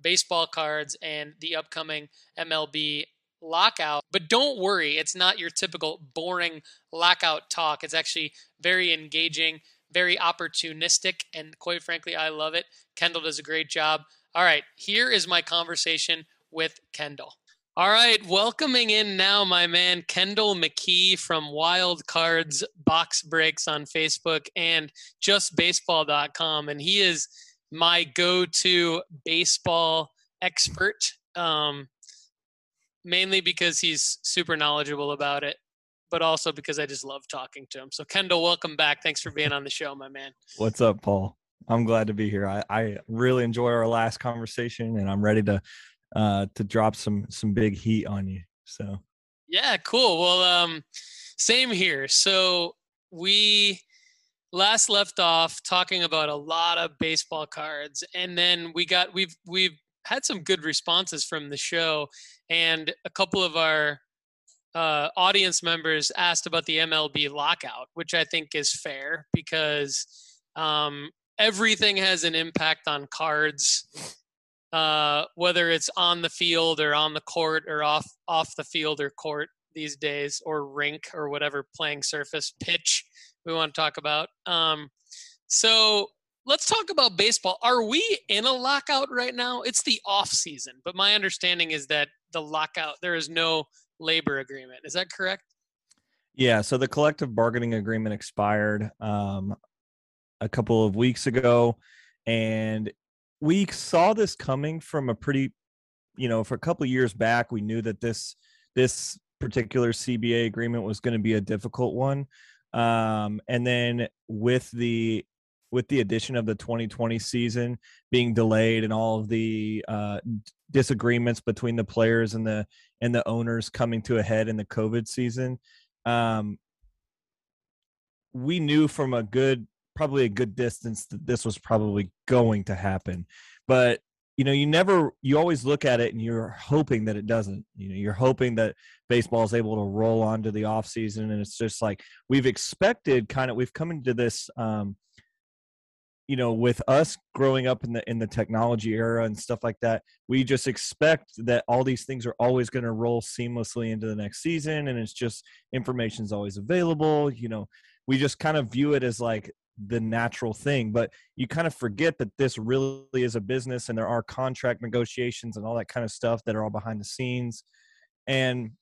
baseball cards and the upcoming M L B lockout. But don't worry, it's not your typical boring lockout talk. It's actually very engaging, very opportunistic, and quite frankly, I love it. Kendall does a great job. All right, here is my conversation with Kendall. All right, welcoming in now my man Kendall McKee from Wild Cards Box Breaks on Facebook and just baseball dot com, and he is my go-to baseball expert, um, mainly because he's super knowledgeable about it, but also because I just love talking to him. So, Kendall, welcome back. Thanks for being on the show, my man. What's up, Paul? I'm glad to be here. I, I really enjoyed our last conversation, and I'm ready to uh, to drop some some big heat on you. So, yeah, cool. Well, um, same here. So we last left off talking about a lot of baseball cards, and then we got we've we've had some good responses from the show, and a couple of our Uh, audience members asked about the M L B lockout, which I think is fair because um, everything has an impact on cards, uh, whether it's on the field or on the court or off off the field or court these days, or rink or whatever playing surface, pitch we want to talk about. Um, so let's talk about baseball. Are we in a lockout right now? It's the off season, but my understanding is that the lockout, there is no labor agreement. Is that correct? Yeah. So the collective bargaining agreement expired um, a couple of weeks ago, and we saw this coming from a pretty, you know, for a couple of years back, we knew that this, this particular C B A agreement was going to be a difficult one. Um, and then with the, with the addition of the twenty twenty season being delayed and all of the uh, disagreements between the players and the, and the owners coming to a head in the COVID season. Um, we knew from a good, probably a good distance that this was probably going to happen, but you know, you never, you always look at it and you're hoping that it doesn't, you know, you're hoping that baseball is able to roll onto the off season. And it's just like, we've expected kind of, we've come into this, um, you know, with us growing up in the in the technology era and stuff like that, we just expect that all these things are always going to roll seamlessly into the next season, and it's just information's always available. You know, we just kind of view it as like the natural thing, but you kind of forget that this really is a business, and there are contract negotiations and all that kind of stuff that are all behind the scenes. And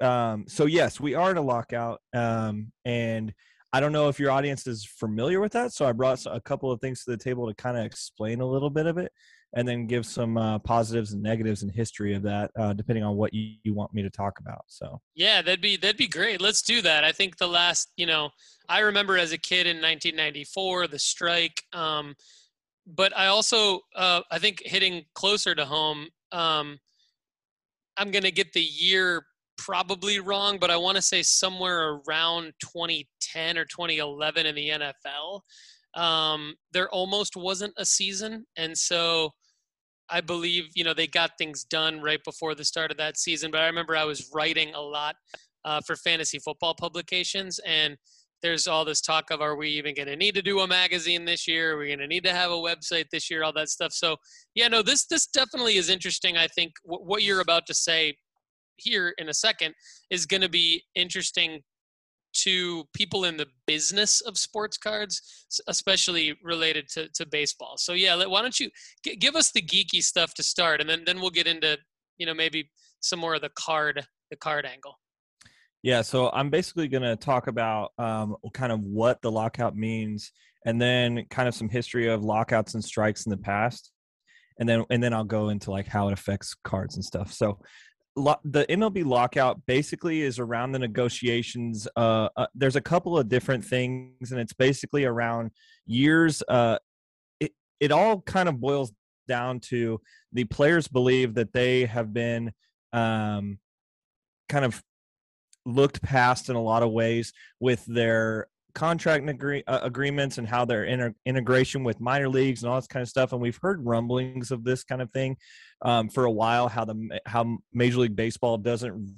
um, so, yes, we are in a lockout, um, and I don't know if your audience is familiar with that, so I brought a couple of things to the table to kind of explain a little bit of it and then give some uh, positives and negatives and history of that, uh, depending on what you, you want me to talk about. So yeah, that'd be that'd be great. Let's do that. I think the last, you know, I remember as a kid in nineteen ninety-four, the strike, um, but I also, uh, I think hitting closer to home, um, I'm going to get the year probably wrong, but I want to say somewhere around twenty ten or twenty eleven in the N F L, um, there almost wasn't a season. And so I believe, you know, they got things done right before the start of that season. But I remember I was writing a lot uh, for fantasy football publications, and there's all this talk of, are we even going to need to do a magazine this year? Are we going to need to have a website this year? All that stuff. So yeah, no, this, this definitely is interesting. I think w- what you're about to say here in a second, is going to be interesting to people in the business of sports cards, especially related to, to baseball. So yeah, why don't you g- give us the geeky stuff to start, and then, then we'll get into, you know, maybe some more of the card, the card angle. Yeah. So I'm basically going to talk about um, kind of what the lockout means, and then kind of some history of lockouts and strikes in the past. And then, and then I'll go into like how it affects cards and stuff. So the M L B lockout basically is around the negotiations. Uh, uh, there's a couple of different things, and it's basically around years. Uh, it, it all kind of boils down to the players believe that they have been um, kind of looked past in a lot of ways with their contract agree, uh, agreements and how their inter- integration with minor leagues and all this kind of stuff. And we've heard rumblings of this kind of thing um, for a while, how the how Major League Baseball doesn't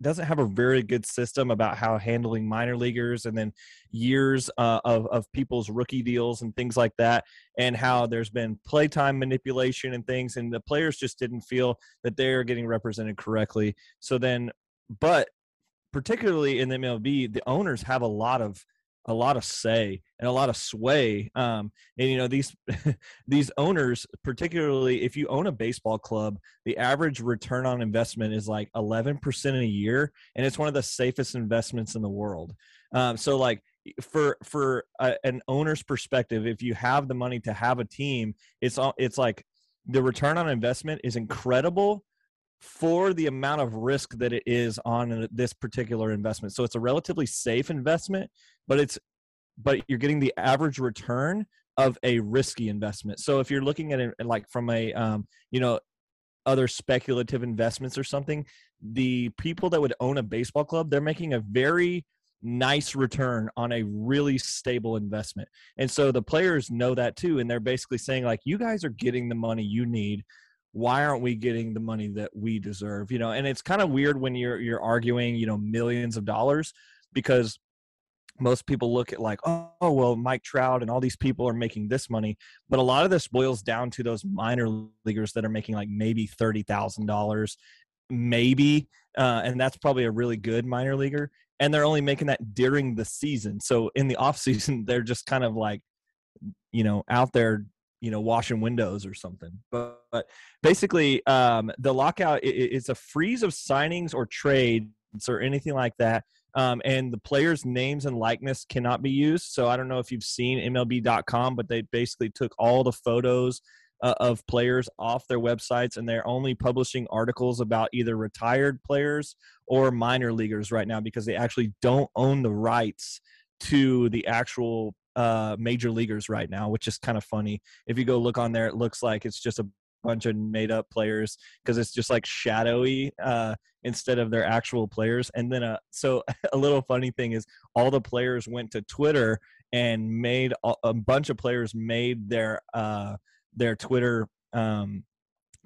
doesn't have a very good system about how handling minor leaguers, and then years uh, of, of people's rookie deals and things like that, and how there's been playtime manipulation and things, and the players just didn't feel that they're getting represented correctly. So then, but particularly in the M L B, the owners have a lot of a lot of say and a lot of sway. Um, and, you know, these these owners, particularly if you own a baseball club, the average return on investment is like eleven percent a year. And it's one of the safest investments in the world. Um, so like for for a, an owner's perspective, if you have the money to have a team, it's all, it's like the return on investment is incredible for the amount of risk that it is on this particular investment. So it's a relatively safe investment, but it's but you're getting the average return of a risky investment. So if you're looking at it like from a um, you know, other speculative investments or something, the people that would own a baseball club, they're making a very nice return on a really stable investment. And so the players know that too, and they're basically saying like, you guys are getting the money you need. Why aren't we getting the money that we deserve? You know, and it's kind of weird when you're you're arguing, you know, millions of dollars, because most people look at like, oh, oh, well, Mike Trout and all these people are making this money. But a lot of this boils down to those minor leaguers that are making like maybe thirty thousand dollars, maybe. Uh, and that's probably a really good minor leaguer. And they're only making that during the season. So in the off season, they're just kind of like, you know, out there, you know, washing windows or something. But, but basically um, the lockout, it, it's a freeze of signings or trades or anything like that. Um, and the players' names and likeness cannot be used. So I don't know if you've seen M L B dot com, but they basically took all the photos uh, of players off their websites, and they're only publishing articles about either retired players or minor leaguers right now, because they actually don't own the rights to the actual uh major leaguers right now, which is kind of funny. If you go look on there, it looks like it's just a bunch of made up players, because it's just like shadowy uh instead of their actual players. And then uh so a little funny thing is, all the players went to Twitter and made a, a bunch of players made their uh their Twitter um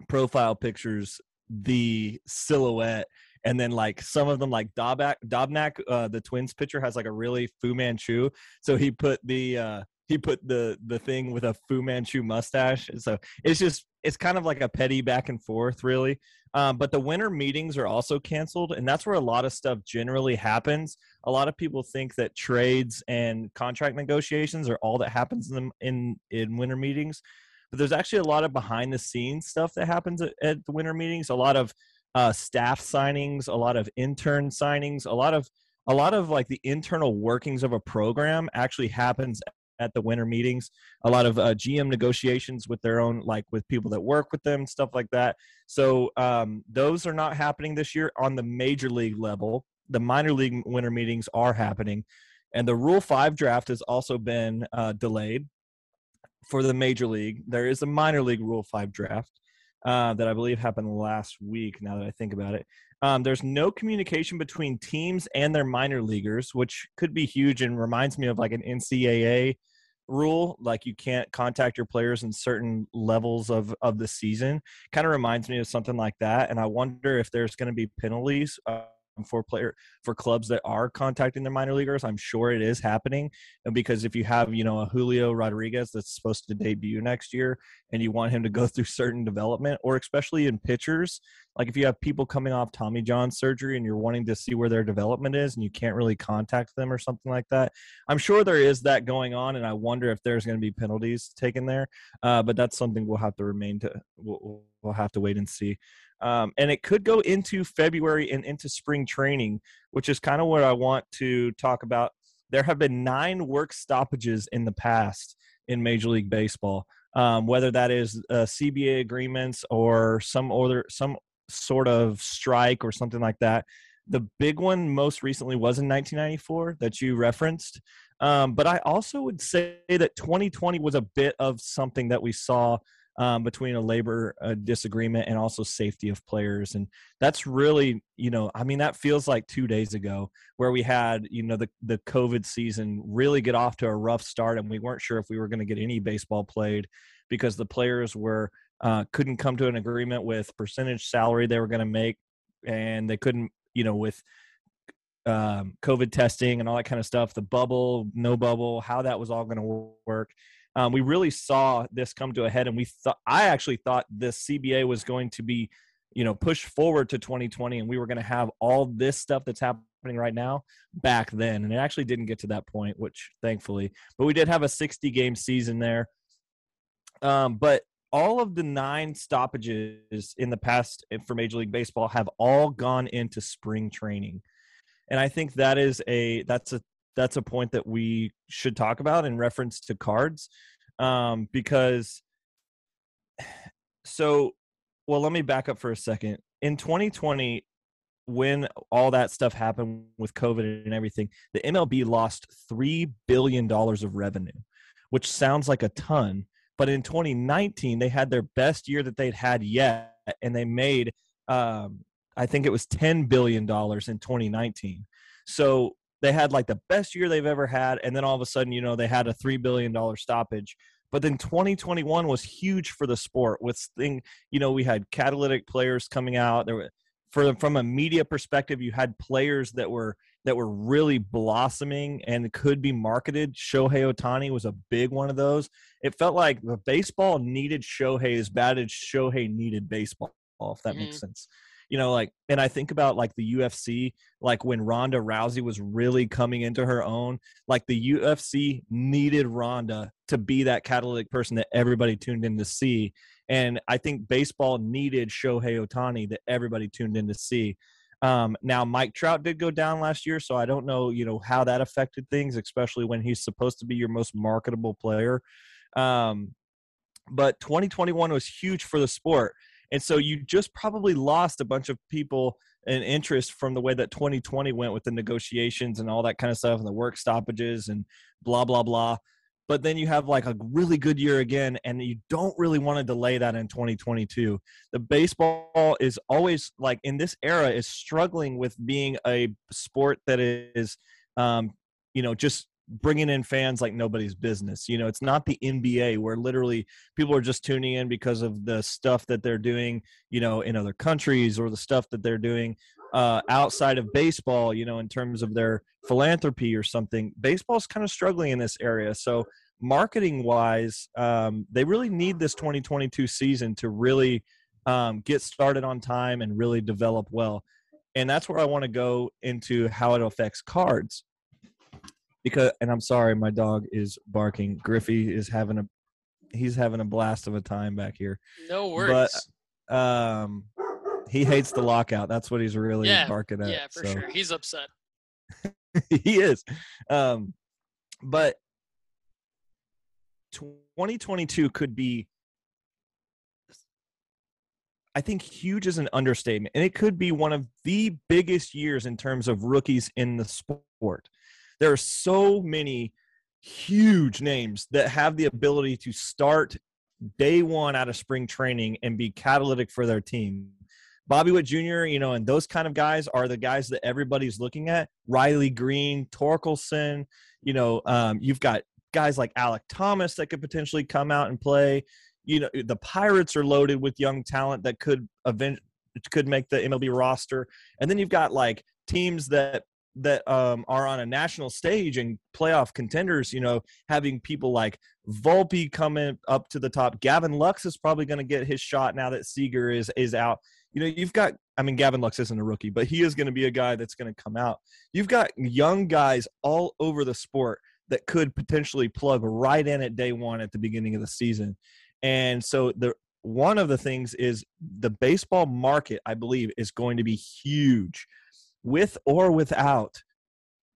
profile pictures the silhouette. And then, like, some of them, like Dobnak, Dobnak uh, the Twins pitcher, has like a really Fu Manchu. So he put the uh, he put the the thing with a Fu Manchu mustache. So it's just it's kind of like a petty back and forth, really. Um, but the winter meetings are also canceled, and that's where a lot of stuff generally happens. A lot of people think that trades and contract negotiations are all that happens in the, in in winter meetings, but there's actually a lot of behind the scenes stuff that happens at, at the winter meetings. A lot of Uh, staff signings, a lot of intern signings, a lot of a lot of like the internal workings of a program actually happens at the winter meetings. A lot of uh, G M negotiations with their own, like with people that work with them, stuff like that. So um, those are not happening this year on the major league level. The minor league winter meetings are happening, and the Rule Five draft has also been uh, delayed for the major league. There is a minor league Rule Five draft. Uh, that I believe happened last week, now that I think about it. Um, there's no communication between teams and their minor leaguers, which could be huge and reminds me of like an N C double A rule. Like, you can't contact your players in certain levels of, of the season. Kind of reminds me of something like that. And I wonder if there's going to be penalties uh, for player for clubs that are contacting their minor leaguers. I'm sure it is happening. And because if you have, you know, a Julio Rodriguez that's supposed to debut next year and you want him to go through certain development, or especially in pitchers, like if you have people coming off Tommy John surgery and you're wanting to see where their development is and you can't really contact them or something like that, I'm sure there is that going on. And I wonder if there's going to be penalties taken there. Uh, but that's something we'll have to remain to, we'll, we'll have to wait and see. Um, and it could go into February and into spring training, which is kind of what I want to talk about. There have been nine work stoppages in the past in Major League Baseball, um, whether that is uh, C B A agreements or some other some sort of strike or something like that. The big one most recently was in nineteen ninety-four that you referenced. Um, but I also would say that twenty twenty was a bit of something that we saw Um, between a labor uh, disagreement and also safety of players. And that's really, you know, I mean, that feels like two days ago where we had, you know, the, the COVID season really get off to a rough start, and we weren't sure if we were going to get any baseball played because the players were uh, couldn't come to an agreement with percentage salary they were going to make, and they couldn't, you know, with um, COVID testing and all that kind of stuff, the bubble, no bubble, how that was all going to work. Um, we really saw this come to a head, and we thought I actually thought the C B A was going to be, you know, pushed forward to twenty twenty, and we were going to have all this stuff that's happening right now back then. And it actually didn't get to that point, which thankfully, but we did have a sixty game season there. Um, but all of the nine stoppages in the past for Major League Baseball have all gone into spring training, and I think that is a that's a That's a point that we should talk about in reference to cards, um, because so, well, let me back up for a second. In twenty twenty, when all that stuff happened with COVID and everything, the M L B lost three billion dollars of revenue, which sounds like a ton, but in twenty nineteen, they had their best year that they'd had yet. And they made, um, I think it was ten billion dollars in twenty nineteen. So they had like the best year they've ever had. And then all of a sudden, you know, they had a three billion dollars stoppage. But then twenty twenty-one was huge for the sport with thing, you know, we had catalytic players coming out there were, for, from a media perspective, you had players that were, that were really blossoming and could be marketed. Shohei Ohtani was a big one of those. It felt like the baseball needed Shohei as bad as Shohei needed baseball, if that mm-hmm. makes sense. You know, like, and I think about like the U F C, like when Ronda Rousey was really coming into her own, like the U F C needed Ronda to be that catalytic person that everybody tuned in to see. And I think baseball needed Shohei Ohtani that everybody tuned in to see. Um, now, Mike Trout did go down last year, so I don't know, you know, how that affected things, especially when he's supposed to be your most marketable player. Um, but twenty twenty-one was huge for the sport. And so you just probably lost a bunch of people and interest from the way that twenty twenty went with the negotiations and all that kind of stuff and the work stoppages and blah, blah, blah. But then you have like a really good year again, and you don't really want to delay that in twenty twenty-two. The baseball is always like in this era is struggling with being a sport that is, um, you know, just bringing in fans like nobody's business. You know, it's not the N B A where literally people are just tuning in because of the stuff that they're doing, you know, in other countries or the stuff that they're doing uh, outside of baseball, you know, in terms of their philanthropy or something. Baseball's kind of struggling in this area. So marketing wise, um, they really need this twenty twenty-two season to really um, get started on time and really develop well. And that's where I want to go into how it affects cards. Because, and I'm sorry, my dog is barking. Griffey is having a, he's having a blast of a time back here. No worries. But um, he hates the lockout. That's what he's really yeah, barking at. Yeah, for so. sure. He's upset. He is. Um, but twenty twenty-two could be, I think huge is an understatement. And it could be one of the biggest years in terms of rookies in the sport. There are so many huge names that have the ability to start day one out of spring training and be catalytic for their team. Bobby Witt Junior, you know, and those kind of guys are the guys that everybody's looking at. Riley Greene, Torkelson, you know, um, you've got guys like Alec Thomas that could potentially come out and play. You know, the Pirates are loaded with young talent that could event could make the M L B roster. And then you've got like teams that that um, are on a national stage and playoff contenders, you know, having people like Volpe coming up to the top. Gavin Lux is probably going to get his shot now that Seager is is out. You know, you've got – I mean, Gavin Lux isn't a rookie, but he is going to be a guy that's going to come out. You've got young guys all over the sport that could potentially plug right in at day one at the beginning of the season. And so the one of the things is the baseball market, I believe, is going to be huge. With or without,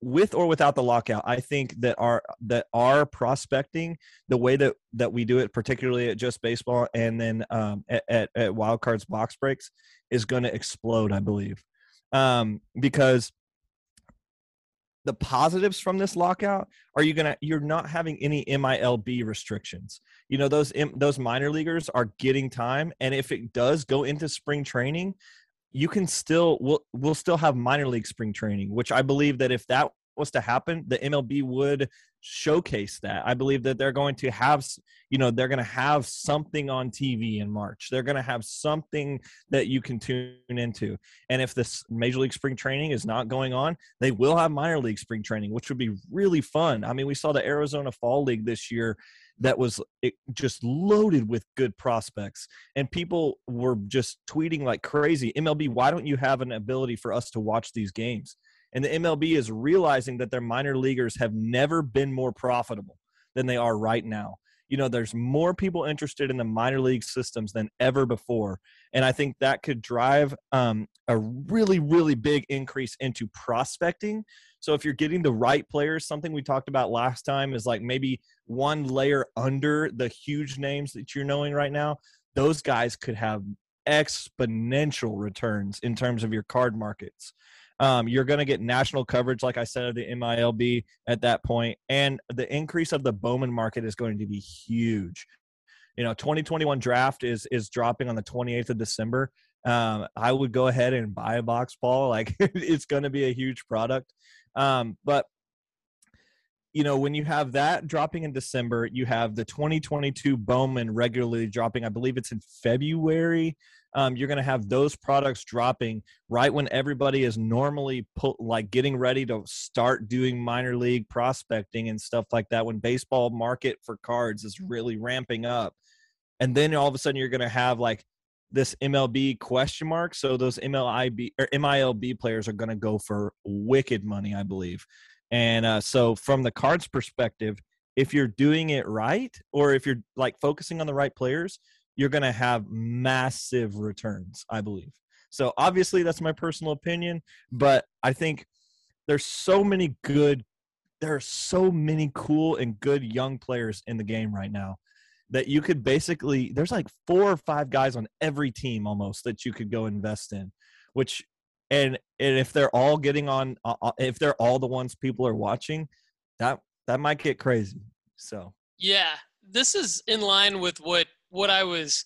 with or without the lockout, I think that our that our prospecting, the way that, that we do it, particularly at Just Baseball and then um, at, at, at Wild Cards Box Breaks, is going to explode, I believe. Um, because the positives from this lockout are you gonna you're not having any M I L B restrictions. You know, those those minor leaguers are getting time, and if it does go into spring training, you can still we'll, – we'll still have minor league spring training, which I believe that if that was to happen, the M L B would showcase that. I believe that they're going to have – you know, they're going to have something on T V in March. They're going to have something that you can tune into. And if this major league spring training is not going on, they will have minor league spring training, which would be really fun. I mean, we saw the Arizona Fall League this year that was it just loaded with good prospects. And people were just tweeting like crazy, M L B, why don't you have an ability for us to watch these games? And the M L B is realizing that their minor leaguers have never been more profitable than they are right now. You know, there's more people interested in the minor league systems than ever before. And I think that could drive um, a really, really big increase into prospecting. So if you're getting the right players, something we talked about last time is like maybe one layer under the huge names that you're knowing right now, those guys could have exponential returns in terms of your card markets. Um, you're going to get national coverage, like I said, of the M I L B at that point. And the increase of the Bowman market is going to be huge. You know, twenty twenty-one draft is is dropping on the twenty-eighth of December. Um, I would go ahead and buy a box, Paul. Like, it's going to be a huge product. Um, but, you know, when you have that dropping in December, you have the twenty twenty-two Bowman regularly dropping. I believe it's in February. Um, you're going to have those products dropping right when everybody is normally pull, like getting ready to start doing minor league prospecting and stuff like that, when baseball market for cards is really ramping up. And then all of a sudden you're going to have like this M L B question mark. So those M L B or M I L B players are going to go for wicked money, I believe. And uh, so from the cards perspective, if you're doing it right, or if you're like focusing on the right players, you're going to have massive returns, I believe. So obviously that's my personal opinion, but I think there's so many good, there are so many cool and good young players in the game right now that you could basically, there's like four or five guys on every team almost that you could go invest in, which, and, and if they're all getting on, uh, if they're all the ones people are watching, that, that might get crazy. So, yeah, this is in line with what, what I was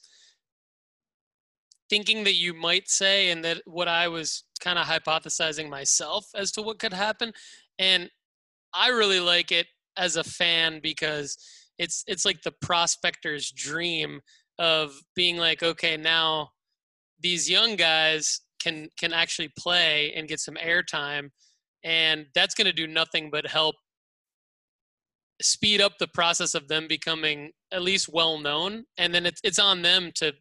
thinking that you might say, and that what I was kind of hypothesizing myself as to what could happen. And I really like it as a fan, because it's, it's like the prospector's dream of being like, okay, now these young guys can, can actually play and get some airtime. And that's going to do nothing but help speed up the process of them becoming at least well known, and then it's it's on them to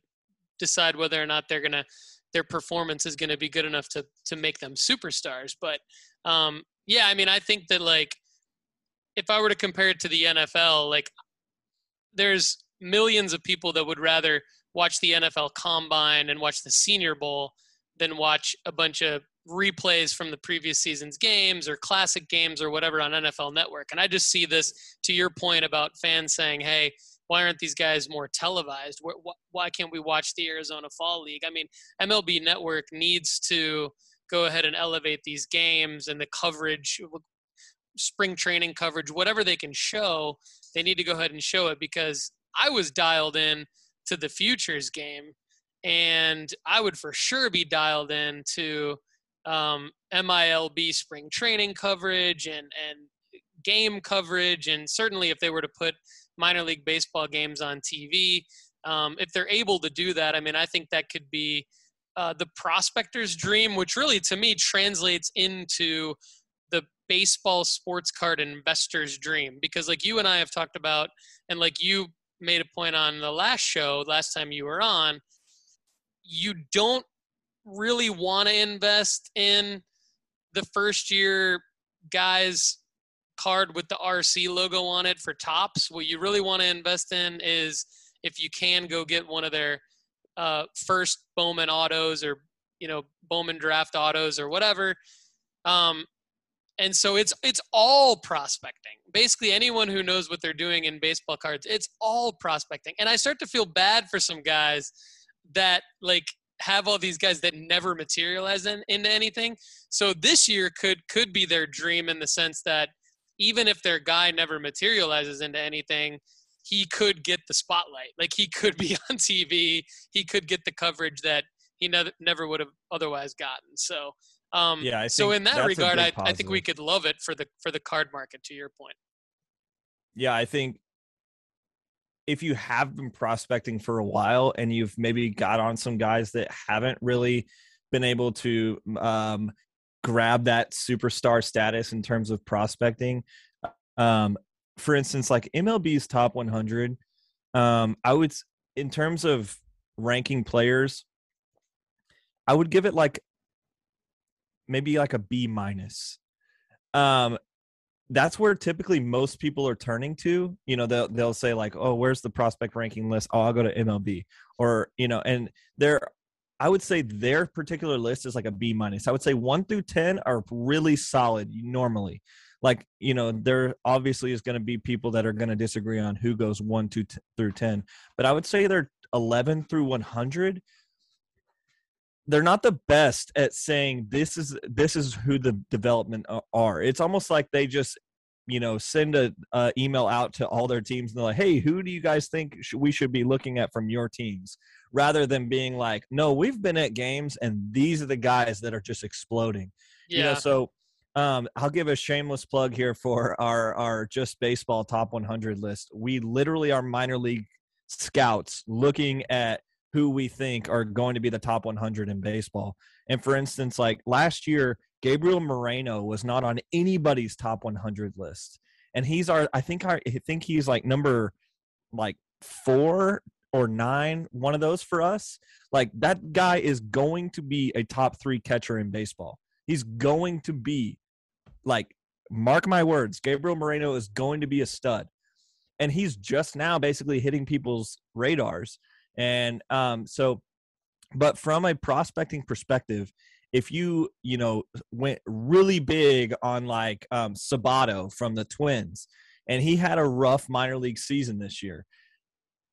decide whether or not they're gonna their performance is gonna be good enough to to make them superstars. But um, yeah, I mean, I think that like if I were to compare it to the N F L, like there's millions of people that would rather watch the N F L Combine and watch the Senior Bowl than watch a bunch of replays from the previous season's games or classic games or whatever on N F L Network. And I just see this, to your point about fans saying, hey, why aren't these guys more televised? Why can't we watch the Arizona Fall League? I mean, M L B Network needs to go ahead and elevate these games and the coverage, spring training coverage, whatever they can show, they need to go ahead and show it, because I was dialed in to the futures game, and I would for sure be dialed in to um M I L B spring training coverage and and game coverage, and certainly if they were to put minor league baseball games on T V, um if they're able to do that, I mean, I think that could be uh, the prospector's dream, which really to me translates into the baseball sports card investor's dream. Because like you and I have talked about, and like you made a point on the last show, last time you were on, you don't really want to invest in the first year guy's card with the R C logo on it for Topps. What you really want to invest in is if you can go get one of their uh, first Bowman autos, or, you know, Bowman draft autos or whatever. Um, and so it's, it's all prospecting. Basically anyone who knows what they're doing in baseball cards, it's all prospecting. And I start to feel bad for some guys that like have all these guys that never materialize in, into anything. So this year could, could be their dream in the sense that even if their guy never materializes into anything, he could get the spotlight. Like he could be on T V. He could get the coverage that he never, never would have otherwise gotten. So, um, yeah, I think so in that regard, I, I think we could love it for the, for the card market, to your point. Yeah. I think if you have been prospecting for a while and you've maybe got on some guys that haven't really been able to, um, grab that superstar status in terms of prospecting. Um, for instance, like M L B's top one hundred, um, I would, in terms of ranking players, I would give it like maybe like a B minus. Um, that's where typically most people are turning to. You know, they'll, they'll say like, oh, where's the prospect ranking list? Oh, I'll go to M L B. Or, you know, and they're, I would say their particular list is like a B minus. I would say one through ten are really solid normally. Like, you know, there obviously is going to be people that are going to disagree on who goes one two, t- through ten. But I would say they're eleven through one hundred. They're not the best at saying this is this is who the development are. It's almost like they just, you know, send a, a email out to all their teams and they're like, hey, who do you guys think sh- we should be looking at from your teams? Rather than being like, no, we've been at games and these are the guys that are just exploding. Yeah. You know, so um, I'll give a shameless plug here for our, our Just Baseball top one hundred list. We literally are minor league scouts looking at who we think are going to be the top one hundred in baseball. And for instance, like last year, Gabriel Moreno was not on anybody's top one hundred list. And he's our, I think, our, I think he's like number like four or nine, one of those for us. Like that guy is going to be a top three catcher in baseball. He's going to be, like, mark my words, Gabriel Moreno is going to be a stud. And he's just now basically hitting people's radars. And um, so, but from a prospecting perspective, if you, you know, went really big on like um, Sabato from the Twins, and he had a rough minor league season this year,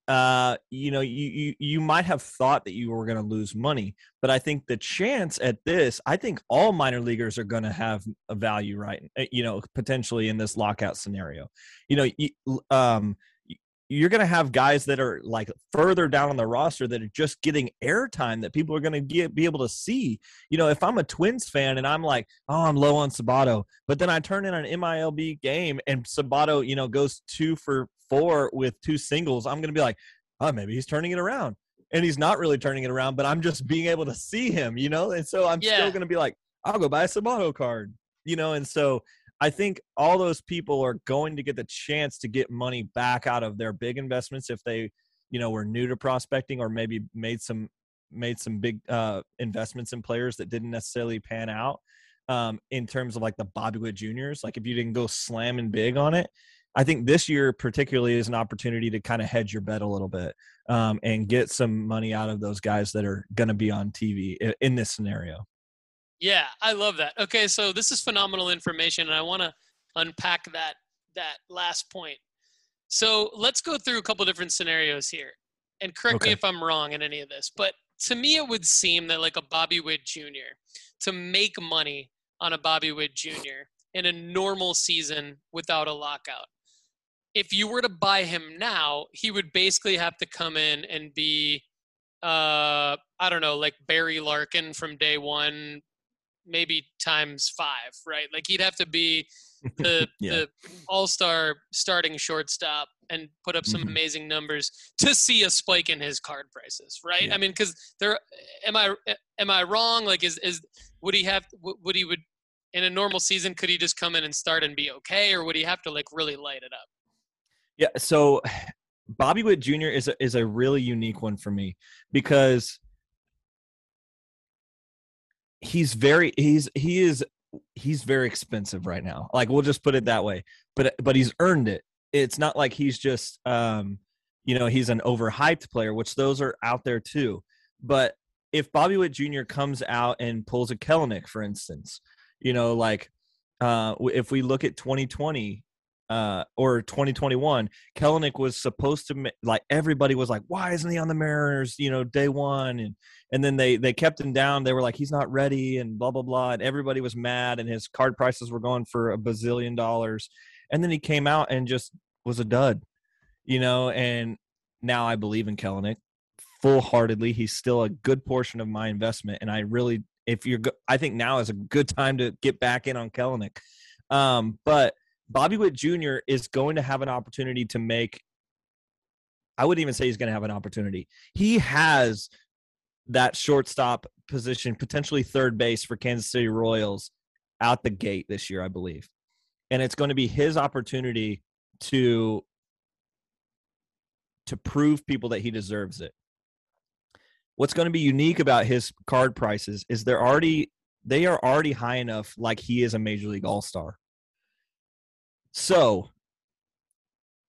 Uh, you know, you, you you might have thought that you were going to lose money, but I think the chance at this, I think all minor leaguers are going to have a value, right? You know, potentially in this lockout scenario, you know, you, um, you're going to have guys that are like further down on the roster that are just getting airtime that people are going to be able to see. You know, if I'm a Twins fan and I'm like, oh, I'm low on Sabato, but then I turn in an M L B game and Sabato, you know, goes two for four with two singles, I'm going to be like, oh, maybe he's turning it around. And he's not really turning it around, but I'm just being able to see him, you know? And so I'm yeah. still going to be like, I'll go buy a Sabato card, you know? And so I think all those people are going to get the chance to get money back out of their big investments if they, you know, were new to prospecting or maybe made some, made some big uh, investments in players that didn't necessarily pan out um, in terms of like the Bobby Witt Juniors. Like if you didn't go slamming big on it, I think this year particularly is an opportunity to kind of hedge your bet a little bit um, and get some money out of those guys that are going to be on T V in this scenario. Yeah, I love that. Okay, so this is phenomenal information, and I want to unpack that that last point. So let's go through a couple different scenarios here, and correct okay. me if I'm wrong in any of this, but to me it would seem that like a Bobby Witt Junior, to make money on a Bobby Witt Junior in a normal season without a lockout, if you were to buy him now, he would basically have to come in and be, uh, I don't know, like Barry Larkin from day one, maybe times five, right? Like he'd have to be the, yeah. the all-star starting shortstop and put up some mm-hmm. amazing numbers to see a spike in his card prices, right? Yeah. I mean, because there, am I am I wrong? Like, is is would he have would he would in a normal season could he just come in and start and be okay, or would he have to like really light it up? Yeah. So Bobby Witt Junior is a, is a really unique one for me because he's very he's he is he's very expensive right now. Like, we'll just put it that way. But but he's earned it. It's not like he's just, um, you know, he's an overhyped player, which those are out there too. But if Bobby Witt Junior comes out and pulls a Kelenic, for instance, you know, like uh, if we look at twenty twenty uh, or twenty twenty-one, Kelenic was supposed to, like, everybody was like, why isn't he on the Mariners, you know, day one? And and then they, they kept him down. They were like, he's not ready and blah, blah, blah. And everybody was mad and his card prices were going for a bazillion dollars. And then he came out and just was a dud, you know, and now I believe in Kelenic full-heartedly. He's still a good portion of my investment. And I really, if you're, go- I think now is a good time to get back in on Kelenic. Um, but Bobby Witt Junior is going to have an opportunity to make, I wouldn't even say he's going to have an opportunity. He has that shortstop position, potentially third base for Kansas City Royals out the gate this year, I believe. And it's going to be his opportunity to, to prove people that he deserves it. What's going to be unique about his card prices is they're already, they are already high enough, like he is a Major League All-Star. So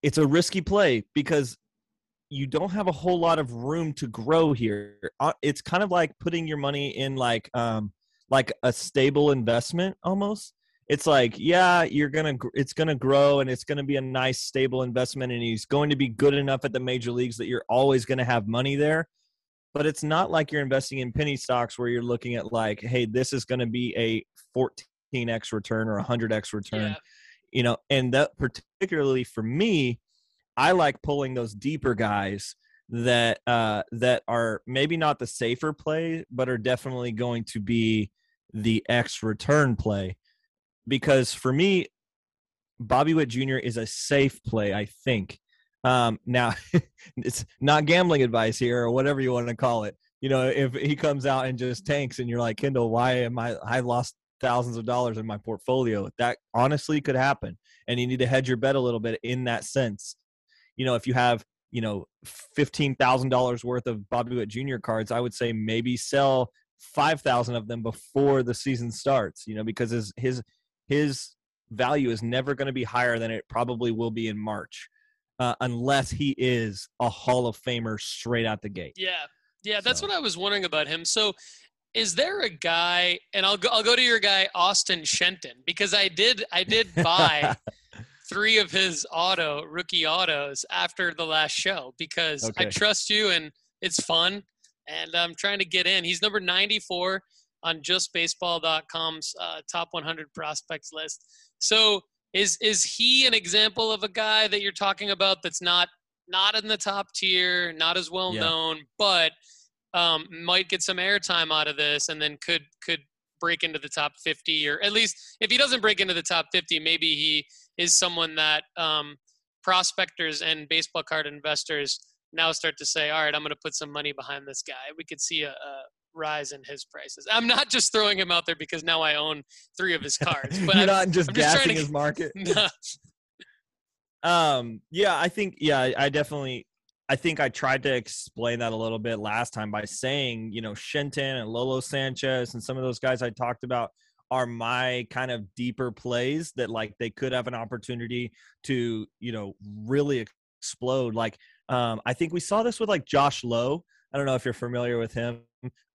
it's a risky play because you don't have a whole lot of room to grow here. It's kind of like putting your money in like, um, like a stable investment almost. It's like, yeah, you're going to, it's going to grow and it's going to be a nice stable investment and he's going to be good enough at the major leagues that you're always going to have money there. But it's not like you're investing in penny stocks where you're looking at like, hey, this is going to be a fourteen x return or a one hundred x return, yeah. you know, and that particularly for me, I like pulling those deeper guys that, uh, that are maybe not the safer play, but are definitely going to be the X return play. Because for me, Bobby Witt Junior is a safe play, I think. Um, now, it's not gambling advice here or whatever you want to call it. You know, if he comes out and just tanks and you're like, Kendall, why am I – I lost thousands of dollars in my portfolio. That honestly could happen. And you need to hedge your bet a little bit in that sense. You know, if you have, you know, fifteen thousand dollars worth of Bobby Witt Junior cards, I would say maybe sell five thousand of them before the season starts, you know, because his, his – his value is never going to be higher than it probably will be in March, uh, unless he is a Hall of Famer straight out the gate. Yeah, yeah, that's so. What I was wondering about him. So, is there a guy? And I'll go. I'll go to your guy, Austin Shenton, because I did. I did buy three of his auto rookie autos after the last show because okay. I trust you and it's fun, and I'm trying to get in. He's number ninety-four. On Just Baseball dot com's uh, top one hundred prospects list. So is is he an example of a guy that you're talking about that's not not in the top tier, not as well yeah. known, but um, might get some airtime out of this and then could could break into the top fifty? Or at least if he doesn't break into the top fifty, maybe he is someone that um, prospectors and baseball card investors now start to say, all right, I'm going to put some money behind this guy. We could see a, a rise in his prices. I'm not just throwing him out there because now I own three of his cards. But You're I'm, not just I'm gassing just trying to... his market. No. Um. Yeah, I think. Yeah, I definitely. I think I tried to explain that a little bit last time by saying, you know, Shenton and Lolo Sanchez and some of those guys I talked about are my kind of deeper plays that like they could have an opportunity to, you know, really explode. Like, um, I think we saw this with like Josh Lowe. I don't know if you're familiar with him,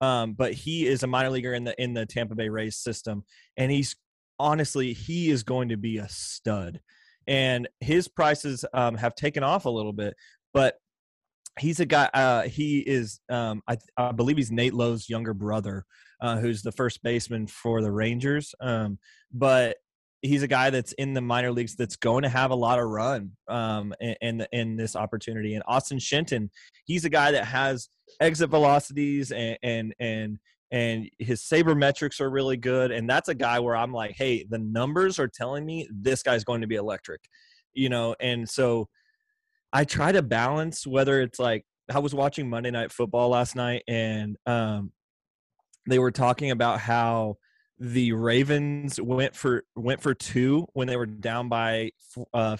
um, but he is a minor leaguer in the in the Tampa Bay Rays system, and he's honestly he is going to be a stud, and his prices um, have taken off a little bit. But he's a guy. Uh, he is, um, I, I believe, he's Nate Lowe's younger brother, uh, who's the first baseman for the Rangers. Um, but he's a guy that's in the minor leagues that's going to have a lot of run um, in, in, in this opportunity. And Austin Shenton, he's a guy that has exit velocities and, and, and and his sabermetrics are really good. And that's a guy where I'm like, hey, the numbers are telling me this guy's going to be electric, you know? And so I try to balance whether it's like, I was watching Monday Night Football last night, and um, they were talking about how the Ravens went for, went for two when they were down by uh,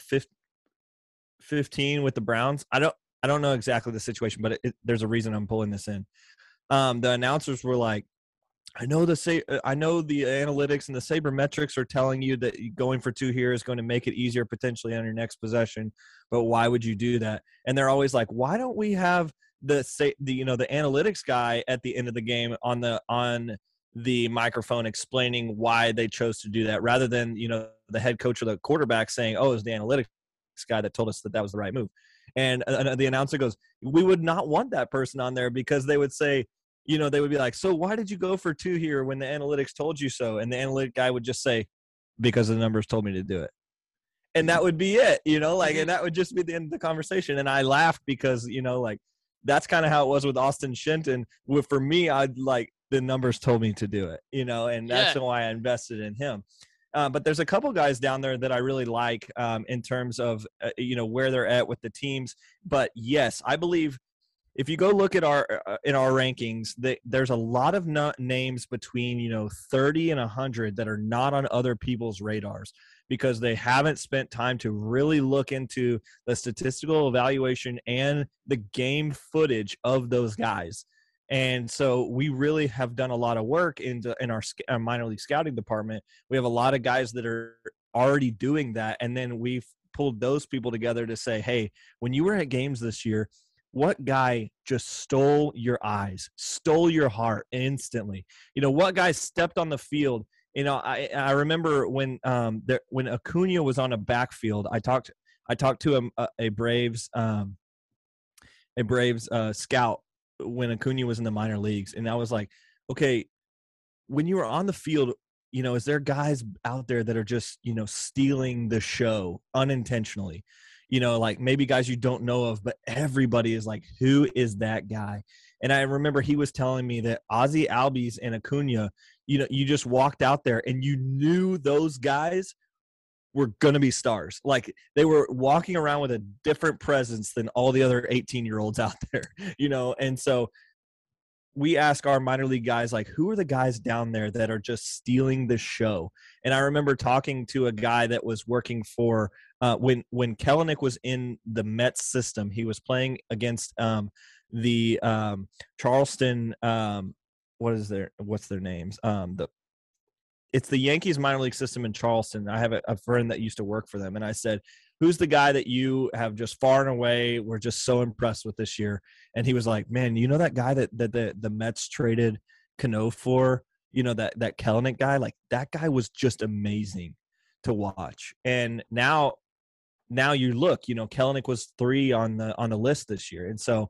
fifteen with the Browns. I don't, I don't know exactly the situation, but it, it, there's a reason I'm pulling this in. Um, the announcers were like, I know the I know the analytics and the sabermetrics are telling you that going for two here is going to make it easier potentially on your next possession, but why would you do that? And they're always like, why don't we have the say the you know the analytics guy at the end of the game on the on the microphone explaining why they chose to do that, rather than you know the head coach or the quarterback saying, oh, it was the analytics guy that told us that that was the right move. And the announcer goes, we would not want that person on there, because they would say, you know, they would be like, so why did you go for two here when the analytics told you so? And the analytic guy would just say, because the numbers told me to do it. And that would be it, you know, like, and that would just be the end of the conversation. And I laughed because, you know, like, that's kind of how it was with Austin Shenton. With, for me, I'd like, the numbers told me to do it, you know, and that's yeah. why I invested in him. Uh, but there's a couple guys down there that I really like um, in terms of, uh, you know, where they're at with the teams. But, yes, I believe if you go look at our uh, in our rankings, they, there's a lot of not names between, you know, thirty and one hundred that are not on other people's radars because they haven't spent time to really look into the statistical evaluation and the game footage of those guys. And so we really have done a lot of work in, the, in our, our minor league scouting department. We have a lot of guys that are already doing that. And then we've pulled those people together to say, hey, when you were at games this year, what guy just stole your eyes, stole your heart instantly? You know, what guy stepped on the field? You know, I, I remember when um, there, when Acuna was on a backfield, I talked I talked to a, a Braves, um, a Braves uh, scout when Acuna was in the minor leagues. And I was like, okay, when you were on the field, you know, is there guys out there that are just, you know, stealing the show unintentionally? You know, like maybe guys you don't know of, but everybody is like, who is that guy? And I remember he was telling me that Ozzy Albies and Acuna, you know, you just walked out there and you knew those guys were going to be stars. Like they were walking around with a different presence than all the other eighteen year olds out there, you know? And so we ask our minor league guys, like, who are the guys down there that are just stealing the show? And I remember talking to a guy that was working for, uh, when, when Kellenic was in the Mets system, he was playing against, um, the, um, Charleston, um, what is their, what's their names? Um, the, It's the Yankees minor league system in Charleston. I have a, a friend that used to work for them. And I said, who's the guy that you have just far and away, we're just so impressed with this year? And he was like, man, you know that guy that, that the, the Mets traded Cano for, you know, that, that Kellenic guy, like that guy was just amazing to watch. And now, now you look, you know, Kellenic was three on the, on the list this year. And so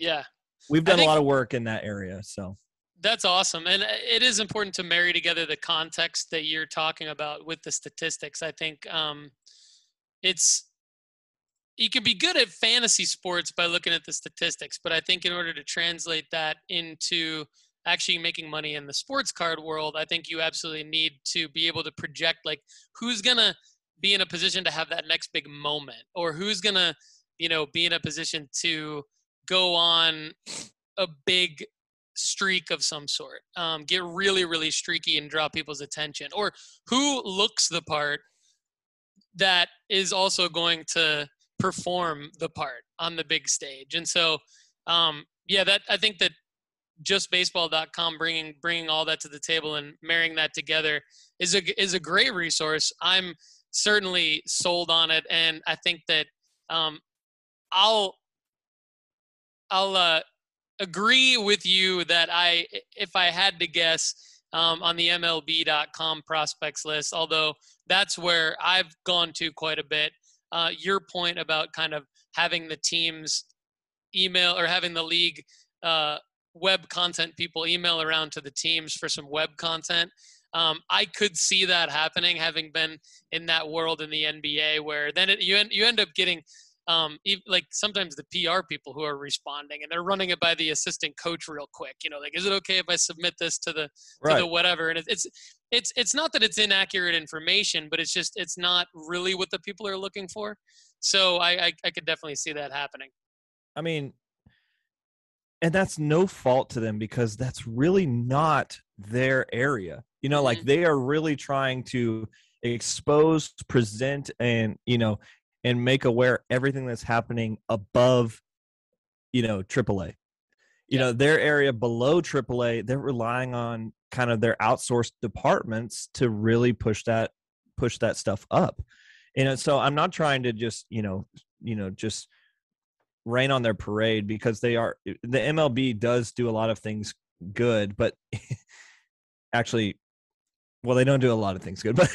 yeah, we've done I think- a lot of work in that area. So. That's awesome. And it is important to marry together the context that you're talking about with the statistics. I think um, it's you can be good at fantasy sports by looking at the statistics, but I think in order to translate that into actually making money in the sports card world, I think you absolutely need to be able to project like who's going to be in a position to have that next big moment, or who's going to, you know, be in a position to go on a big streak of some sort, um, get really, really streaky and draw people's attention, or who looks the part that is also going to perform the part on the big stage. And so, um, yeah, that I think that just baseball dot com bringing bringing all that to the table and marrying that together is a is a great resource. I'm certainly sold on it, and I think that um, I'll I'll. Uh, agree with you that I, if I had to guess um, on the M L B dot com prospects list, although that's where I've gone to quite a bit, uh, your point about kind of having the team's email or having the league uh, web content people email around to the teams for some web content. Um, I could see that happening, having been in that world in the N B A, where then it, you, end, you end up getting Um, like sometimes the P R people who are responding and they're running it by the assistant coach real quick, you know, like, is it okay if I submit this to the, right. to the whatever? And it's, it's, it's not that it's inaccurate information, but it's just, it's not really what the people are looking for. So I, I, I could definitely see that happening. I mean, and that's no fault to them because that's really not their area. You know, like mm-hmm. they are really trying to expose, present, and, you know, and make aware everything that's happening above, you know, triple A. You yeah. know, their area below triple A, they're relying on kind of their outsourced departments to really push that, push that stuff up. And so I'm not trying to just, you know, you know, just rain on their parade because they are, the M L B does do a lot of things good, but actually, well, they don't do a lot of things good, but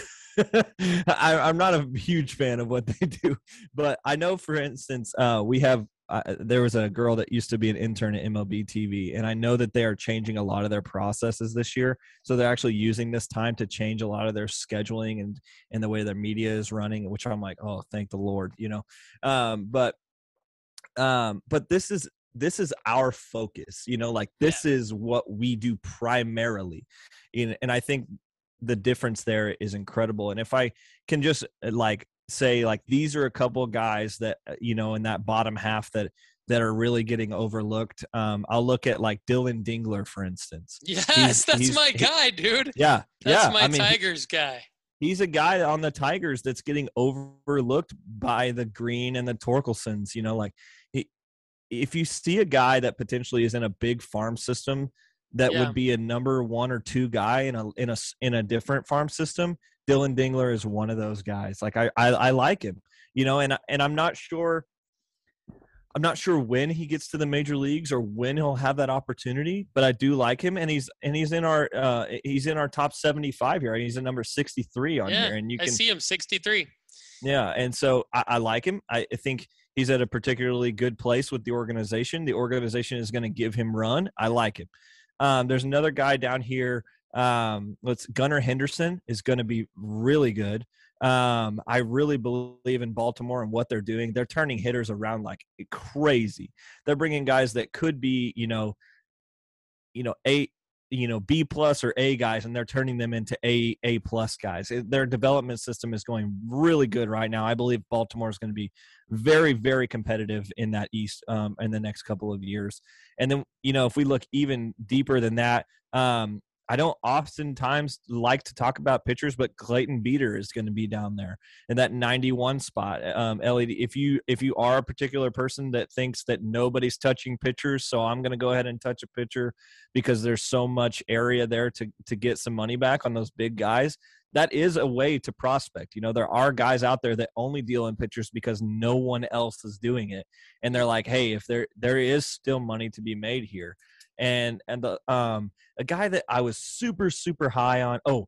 I, I'm not a huge fan of what they do, but I know, for instance, uh, we have uh, there was a girl that used to be an intern at M L B T V, and I know that they are changing a lot of their processes this year. So they're actually using this time to change a lot of their scheduling and and the way their media is running, which I'm like, oh, thank the Lord, you know. Um, but um, but this is this is our focus, you know, like this yeah. is what we do primarily, and and I think. The difference there is incredible. And if I can just like say, like, these are a couple of guys that, you know, in that bottom half that, that are really getting overlooked. Um, I'll look at like Dylan Dingler, for instance. Yes. He's, that's he's, my guy, dude. Yeah. That's yeah. my I mean, Tigers guy. He's a guy on the Tigers that's getting overlooked by the Green and the Torkelsons, you know, like he, if you see a guy that potentially is in a big farm system, that yeah. would be a number one or two guy in a in a in a different farm system. Dylan Dingler is one of those guys. Like I I, I like him, you know, and and I'm not sure, I'm not sure when he gets to the major leagues or when he'll have that opportunity. But I do like him, and he's and he's in our uh, he's in our top seventy-five here. He's in number sixty-three on yeah, here, and you can I see him sixty-three. Yeah, and so I, I like him. I, I think. He's at a particularly good place with the organization. The organization is going to give him run. I like him. Um, there's another guy down here. Um, let's Gunnar Henderson is going to be really good. Um, I really believe in Baltimore and what they're doing. They're turning hitters around like crazy. They're bringing guys that could be, you know, you know, a, you know, B plus or A guys, and they're turning them into A, A plus guys. Their development system is going really good right now. I believe Baltimore is going to be very, very competitive in that East um, in the next couple of years. And then, you know, if we look even deeper than that, um, I don't oftentimes like to talk about pitchers, but Clayton Beater is going to be down there in that ninety-one spot. Um, L E D, if you if you are a particular person that thinks that nobody's touching pitchers, so I'm going to go ahead and touch a pitcher because there's so much area there to to get some money back on those big guys. That is a way to prospect. You know, there are guys out there that only deal in pitchers because no one else is doing it, and they're like, hey, if there there is still money to be made here. And and the um a guy that I was super super high on. Oh,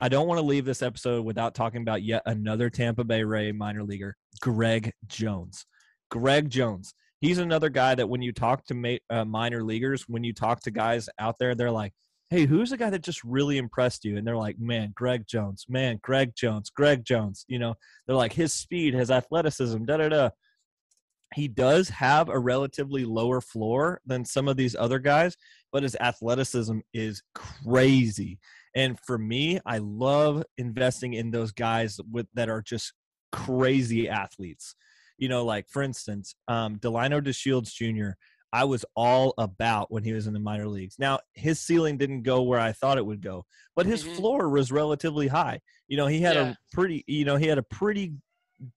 I don't want to leave this episode without talking about yet another Tampa Bay Ray minor leaguer, Greg Jones. Greg Jones. He's another guy that when you talk to ma- uh, minor leaguers, when you talk to guys out there, they're like, "Hey, who's the guy that just really impressed you?" And they're like, "Man, Greg Jones. Man, Greg Jones. Greg Jones." You know, they're like, "His speed, his athleticism, da da da." He does have a relatively lower floor than some of these other guys, but his athleticism is crazy. And for me, I love investing in those guys with that are just crazy athletes. You know, like, for instance, um, Delino DeShields Junior, I was all about when he was in the minor leagues. Now, his ceiling didn't go where I thought it would go, but his mm-hmm. floor was relatively high. You know, he had yeah. a pretty, you know, he had a pretty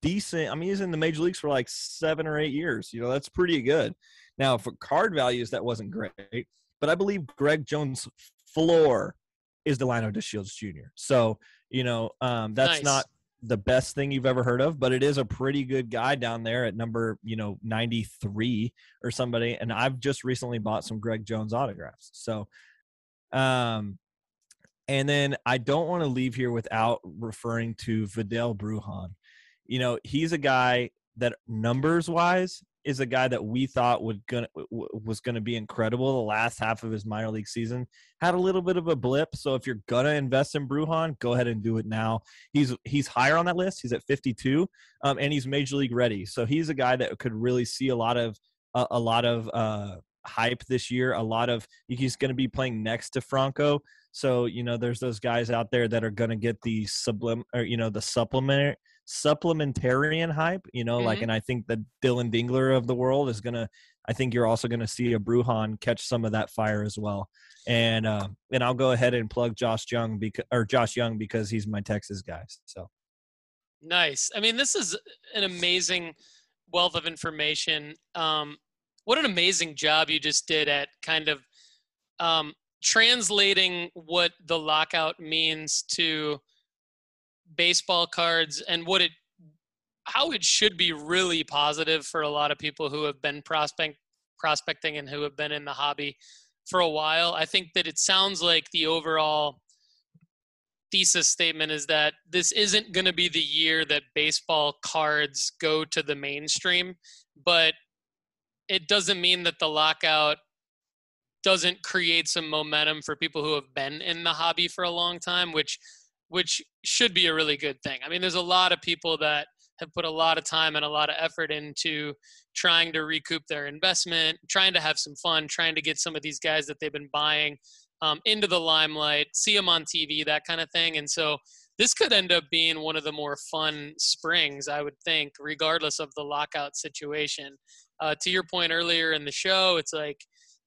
decent. I mean, he's in the major leagues for like seven or eight years. You know, that's pretty good. Now, for card values, that wasn't great, but I believe Greg Jones' floor is Delino DeShields Junior So, you know, um, that's nice. Not the best thing you've ever heard of, but it is a pretty good guy down there at number, you know, ninety-three or somebody. And I've just recently bought some Greg Jones autographs. So, um, and then I don't want to leave here without referring to Vidal Brujan. You know, he's a guy that numbers wise is a guy that we thought would gonna, was going to be incredible the last half of his minor league season. Had a little bit of a blip, so if you're going to invest in Brujan, go ahead and do it now. He's he's higher on that list. He's at fifty-two, um, and he's major league ready. So he's a guy that could really see a lot of uh, a lot of uh, hype this year. A lot of he's going to be playing next to Franco. So, you know, there's those guys out there that are going to get the sublim or, you know, the supplementary supplementarian hype, you know, mm-hmm. like, and I think the Dylan Dingler of the world is going to, I think you're also going to see a Brujan catch some of that fire as well. And, uh, and I'll go ahead and plug Josh Young because, or Josh Young because he's my Texas guy. So. Nice. I mean, this is an amazing wealth of information. Um, what an amazing job you just did at kind of, um, translating what the lockout means to baseball cards and what it, how it should be really positive for a lot of people who have been prospect, prospecting and who have been in the hobby for a while. I think that it sounds like the overall thesis statement is that this isn't going to be the year that baseball cards go to the mainstream, but it doesn't mean that the lockout doesn't create some momentum for people who have been in the hobby for a long time, which which should be a really good thing. I mean, there's a lot of people that have put a lot of time and a lot of effort into trying to recoup their investment, trying to have some fun, trying to get some of these guys that they've been buying um, into the limelight, see them on T V, that kind of thing. And so this could end up being one of the more fun springs, I would think, regardless of the lockout situation. Uh, to your point earlier in the show, it's like,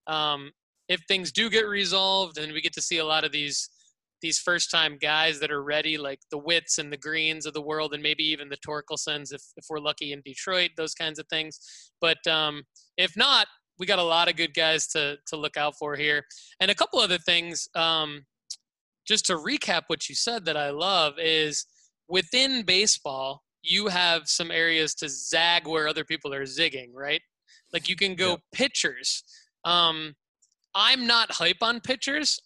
um, if things do get resolved and we get to see a lot of these these first-time guys that are ready, like the Witts and the Greens of the world, and maybe even the Torkelsons, if, if we're lucky in Detroit, those kinds of things. But um, if not, we got a lot of good guys to to look out for here. And a couple other things, um, just to recap what you said that I love, is within baseball, you have some areas to zag where other people are zigging, right? Like you can go yeah. pitchers. Um, I'm not hype on pitchers,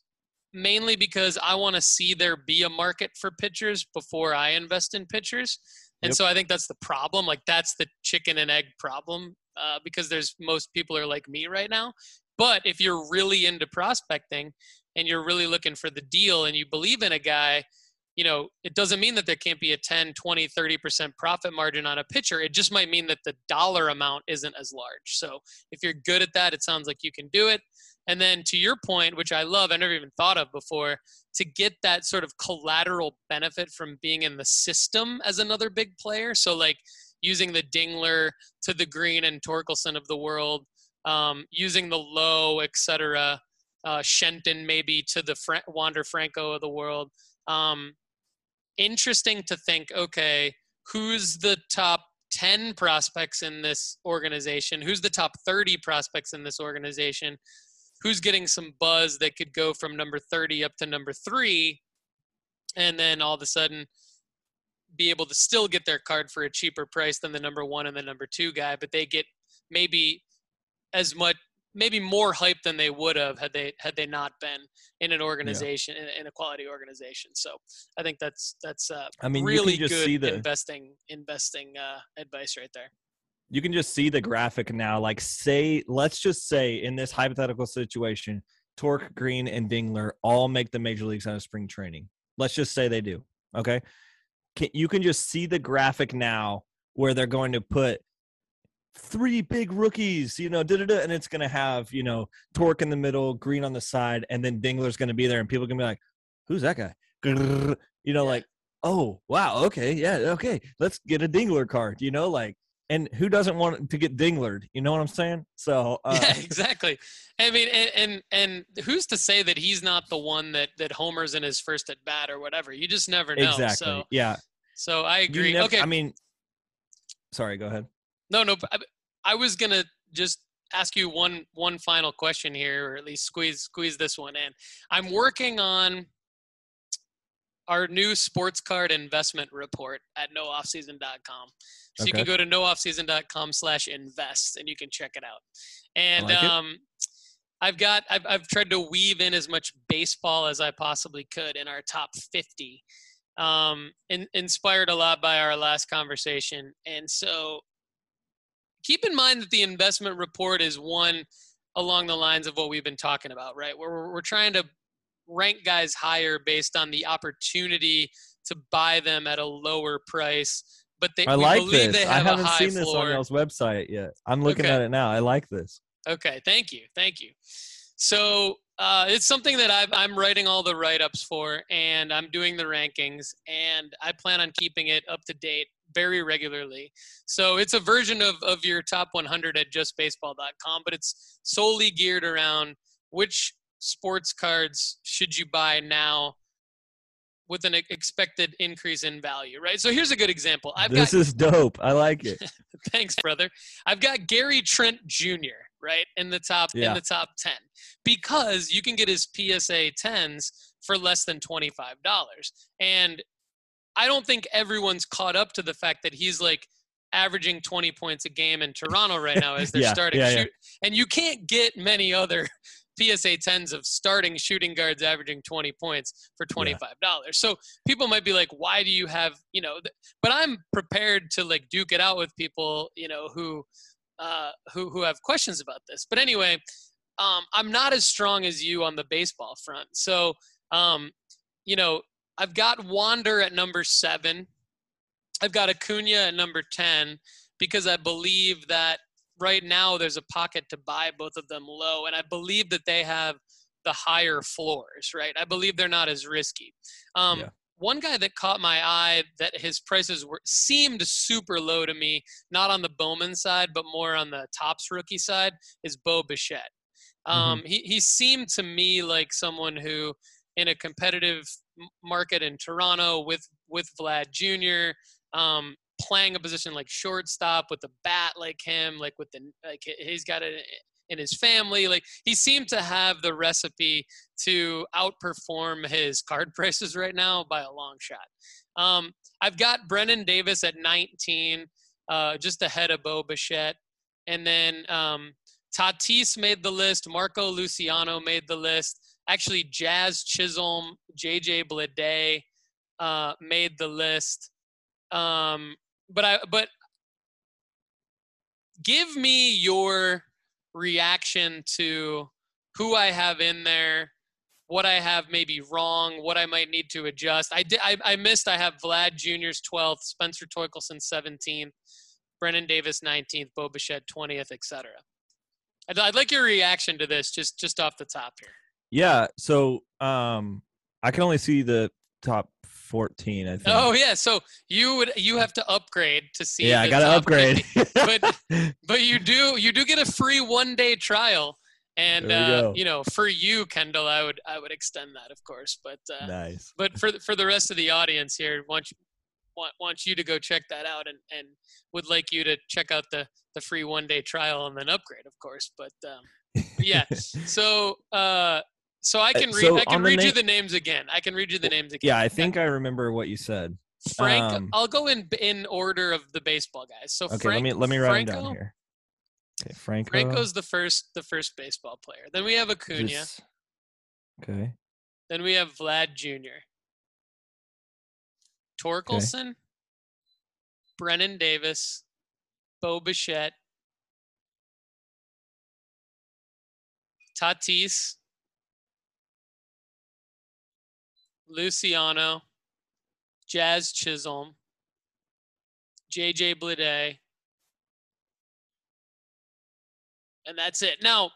mainly because I want to see there be a market for pitchers before I invest in pitchers. And yep. so I think that's the problem. Like that's the chicken and egg problem uh, because there's most people are like me right now. But if you're really into prospecting and you're really looking for the deal and you believe in a guy, you know, it doesn't mean that there can't be a ten, twenty, thirty percent profit margin on a pitcher. It just might mean that the dollar amount isn't as large. So if you're good at that, it sounds like you can do it. And then to your point, which I love, I never even thought of before, to get that sort of collateral benefit from being in the system as another big player. So like using the Dingler to the Green and Torkelson of the world, um, using the Low, et cetera, uh, Shenton maybe to the Fra- Wander Franco of the world. Um, interesting to think, okay, who's the top ten prospects in this organization? Who's the top thirty prospects in this organization? Who's getting some buzz that could go from number thirty up to number three, and then all of a sudden be able to still get their card for a cheaper price than the number one and the number two guy, but they get maybe as much, maybe more hype than they would have had they had they not been in an organization, yeah. in, in a quality organization. So I think that's that's uh, I mean, really good see the, investing investing uh, advice right there. You can just see the graphic now. Like say, let's just say in this hypothetical situation, Tork, Green, and Dingler all make the major leagues out of spring training. Let's just say they do. Okay, can, you can just see the graphic now where they're going to put three big rookies, you know, da da da, and it's going to have, you know, Torque in the middle, Green on the side, and then Dingler's going to be there, and people can be like, who's that guy? Grrr. You know, yeah. like, oh, wow, okay, yeah, okay, let's get a Dingler card, you know, like, and who doesn't want to get Dinglered? You know what I'm saying? So, uh, yeah, exactly. I mean, and, and and who's to say that he's not the one that, that homers in his first at bat or whatever? You just never know. Exactly. So, yeah. So I agree. Never, okay. I mean, sorry, go ahead. No, no. I was going to just ask you one one final question here, or at least squeeze squeeze this one in. I'm working on our new sports card investment report at no off season dot com. So okay. you can go to no off season dot com slash invest and you can check it out. And like um, it. I've got I've I've tried to weave in as much baseball as I possibly could in our top fifty. Um, in, inspired a lot by our last conversation. And so keep in mind that the investment report is one along the lines of what we've been talking about, right? Where we're, we're trying to rank guys higher based on the opportunity to buy them at a lower price. But they, I like this. They have I haven't a high seen this floor. On y'all's website yet. I'm looking okay. at it now. I like this. Okay. Thank you. Thank you. So uh, it's something that I've, I'm writing all the write-ups for, and I'm doing the rankings, and I plan on keeping it up to date very regularly. So it's a version of, of your top one hundred at just baseball dot com, but it's solely geared around which sports cards should you buy now with an expected increase in value, right? So here's a good example. I've this got, is dope. I like it. Thanks, brother. I've got Gary Trent Junior, right, in the top yeah. in the top ten, because you can get his P S A tens for less than twenty-five dollars. And I don't think everyone's caught up to the fact that he's like averaging twenty points a game in Toronto right now as they're yeah, starting yeah, shoot. Yeah. And you can't get many other P S A tens of starting shooting guards averaging twenty points for twenty-five dollars. Yeah. So people might be like, why do you have, you know, th- but I'm prepared to like duke it out with people, you know, who, uh, who, who have questions about this. But anyway, um, I'm not as strong as you on the baseball front. So, um, you know, I've got Wander at number seven. I've got Acuna at number ten, because I believe that right now there's a pocket to buy both of them low, and I believe that they have the higher floors, right? I believe they're not as risky. Um, yeah. One guy that caught my eye that his prices were seemed super low to me, not on the Bowman side, but more on the Topps rookie side, is Bo Bichette. Um, mm-hmm. he, he seemed to me like someone who, in a competitive market in Toronto with, with Vlad Junior, um, playing a position like shortstop with a bat like him, like with the, like he's got it in his family. Like he seemed to have the recipe to outperform his card prices right now by a long shot. Um, I've got Brennan Davis at nineteen, uh, just ahead of Bo Bichette. And then um, Tatis made the list. Marco Luciano made the list. Actually, Jazz Chisholm, J J Bleday uh, made the list. Um, but I, but give me your reaction to who I have in there, what I have maybe wrong, what I might need to adjust. I did, I, I missed, I have Vlad Junior's twelfth, Spencer Torkelson seventeenth, Brennan Davis nineteenth, Bo Bichette twentieth, et cetera. I'd, I'd like your reaction to this just, just off the top here. Yeah. So, um, I can only see the top fourteen, I think. Oh yeah, so you would you have to upgrade to see. Yeah, I gotta upgrade. but but you do you do get a free one day trial, and uh, you know, for you, Kendall, I would I would extend that, of course. But uh, nice. But for the, for the rest of the audience here, want you want want you to go check that out, and, and would like you to check out the the free one day trial and then upgrade, of course. But um, yeah, so. Uh, So I can read. So I can read na- you the names again. I can read you the names again. Yeah, I think I remember what you said. Frank, um, I'll go in in order of the baseball guys. So okay, Frank, let me let me write Franco, them down here. Okay, Franco. Franco's the first the first baseball player. Then we have Acuna. Just, okay. Then we have Vlad Junior Torkelson, okay. Brennan Davis, Bo Bichette, Tatis. Luciano, Jazz Chisholm, J J Bleday, and that's it. Now,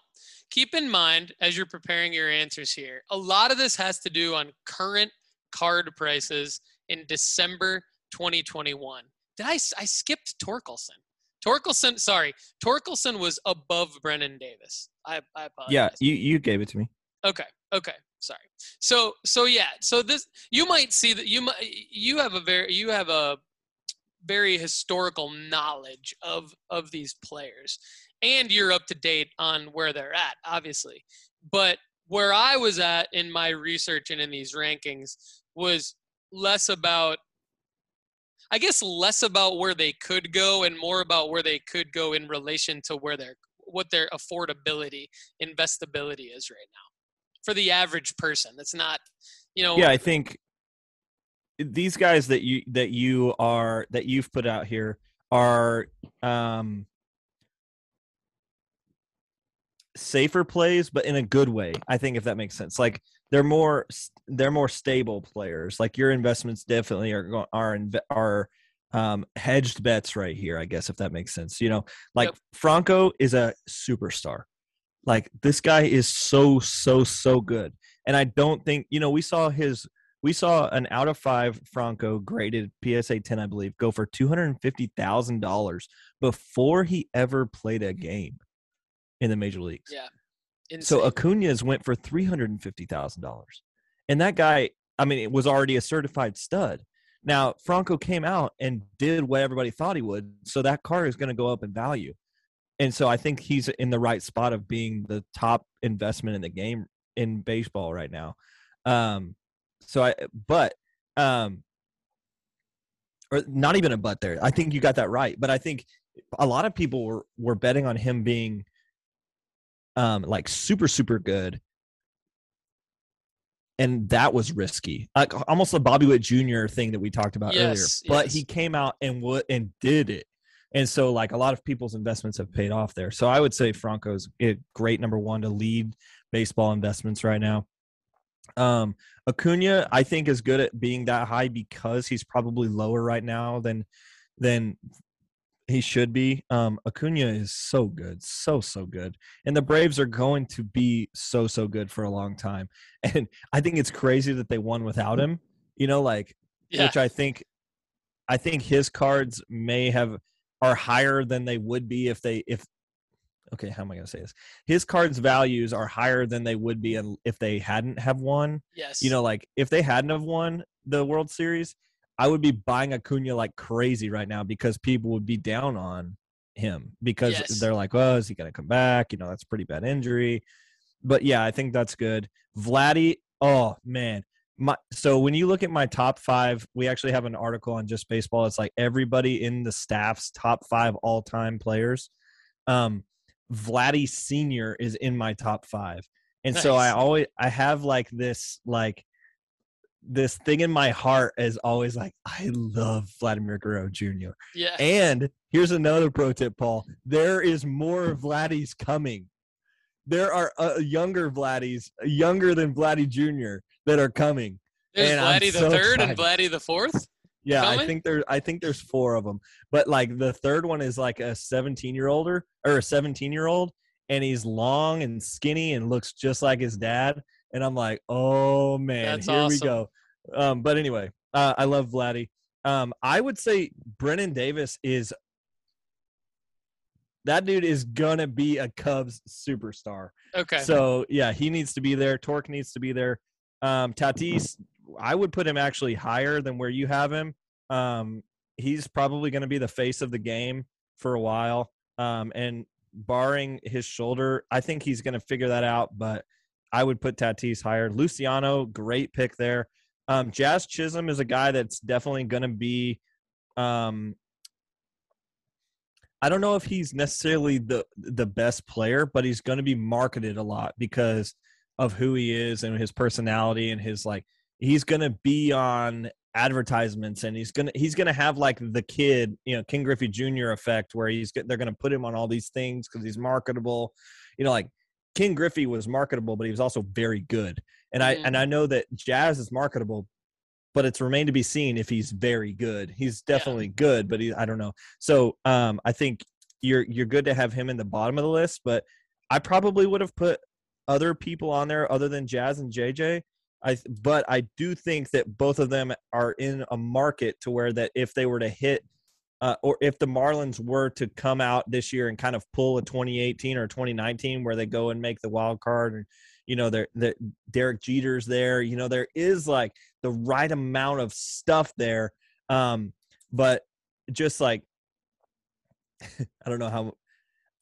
keep in mind, as you're preparing your answers here, a lot of this has to do on current card prices in December twenty twenty-one. Did I, I skipped Torkelson. Torkelson, sorry. Torkelson was above Brennan Davis. I, I apologize. Yeah, you, you gave it to me. Okay, okay. Sorry. So, so yeah, so this, you might see that you might, you have a very, you have a very historical knowledge of, of these players, and you're up to date on where they're at, obviously. But where I was at in my research and in these rankings was less about, I guess, less about where they could go and more about where they could go in relation to where their, what their affordability, investability is right now. For the average person, that's not, you know. Yeah, I think these guys that you that you are that you've put out here are um, safer plays, but in a good way, I think, if that makes sense. Like they're more they're more stable players. Like your investments definitely are are are um, hedged bets right here, I guess, if that makes sense. You know, like yep. Franco is a superstar. Like this guy is so so so good, and I don't think you know we saw his we saw an out of five Franco graded P S A ten, I believe, go for two hundred and fifty thousand dollars before he ever played a game in the major leagues. Yeah. Insane. So Acuña's went for three hundred and fifty thousand dollars, and that guy, I mean, it was already a certified stud. Now Franco came out and did what everybody thought he would, so that card is going to go up in value. And so I think he's in the right spot of being the top investment in the game in baseball right now. Um, so I, but, um, or not even a but there. I think you got that right. But I think a lot of people were, were betting on him being um, like super, super good. And that was risky. Like almost the Bobby Witt Junior thing that we talked about yes, earlier. But yes. He came out and w- and did it. And so, like, a lot of people's investments have paid off there. So I would say Franco's a great number one to lead baseball investments right now. Um, Acuña, I think, is good at being that high because he's probably lower right now than than he should be. Um, Acuña is so good, so, so good. And the Braves are going to be so, so good for a long time. And I think it's crazy that they won without him, you know, like, yeah. which I think, I think his cards may have – are higher than they would be if they if okay how am I gonna say this his cards values are higher than they would be if they hadn't have won. Yes, you know, like if they hadn't have won the World Series, I would be buying Acuña like crazy right now because people would be down on him because yes. they're like, well, is he gonna come back? You know, that's a pretty bad injury. But yeah, I think that's good. Vladdy, oh man. My, so when you look at my top five, we actually have an article on Just Baseball. It's like everybody in the staff's top five all-time players. Um, Vladdy Senior is in my top five. And nice. So I always I have like this like this thing in my heart is always like, I love Vladimir Guerrero Junior Yeah. And here's another pro tip, Paul. There is more Vladdies coming. There are uh, younger Vladdies, younger than Vladdy Junior that are coming. There's and Vladdy I'm the so third excited. And Vladdy the fourth. Yeah, coming? I think there's I think there's four of them. But like the third one is like a seventeen year older or a seventeen year old, and he's long and skinny and looks just like his dad. And I'm like, oh man, that's here awesome. We go. Um, but anyway, uh, I love Vladdy. Um, I would say Brennan Davis is. That dude is going to be a Cubs superstar. Okay. So, yeah, he needs to be there. Torque needs to be there. Um, Tatis, I would put him actually higher than where you have him. Um, he's probably going to be the face of the game for a while. Um, and barring his shoulder, I think he's going to figure that out. But I would put Tatis higher. Luciano, great pick there. Um, Jazz Chisholm is a guy that's definitely going to be um, – I don't know if he's necessarily the the best player, but he's going to be marketed a lot because of who he is and his personality and his like he's going to be on advertisements and he's going to he's going to have like the kid, you know, King Griffey Junior effect where he's they're going to put him on all these things cuz he's marketable. You know, like King Griffey was marketable, but he was also very good. And I mm. and I know that Jazz is marketable, but it's remained to be seen if he's very good. He's definitely yeah. good, but he, I don't know. So um, I think you're you're good to have him in the bottom of the list, but I probably would have put other people on there other than Jazz and J J. I But I do think that both of them are in a market to where that if they were to hit uh, or if the Marlins were to come out this year and kind of pull a twenty eighteen or twenty nineteen where they go and make the wild card and, you know, there, there, Derek Jeter's there. You know, there is like the right amount of stuff there. Um, but just like, I don't know how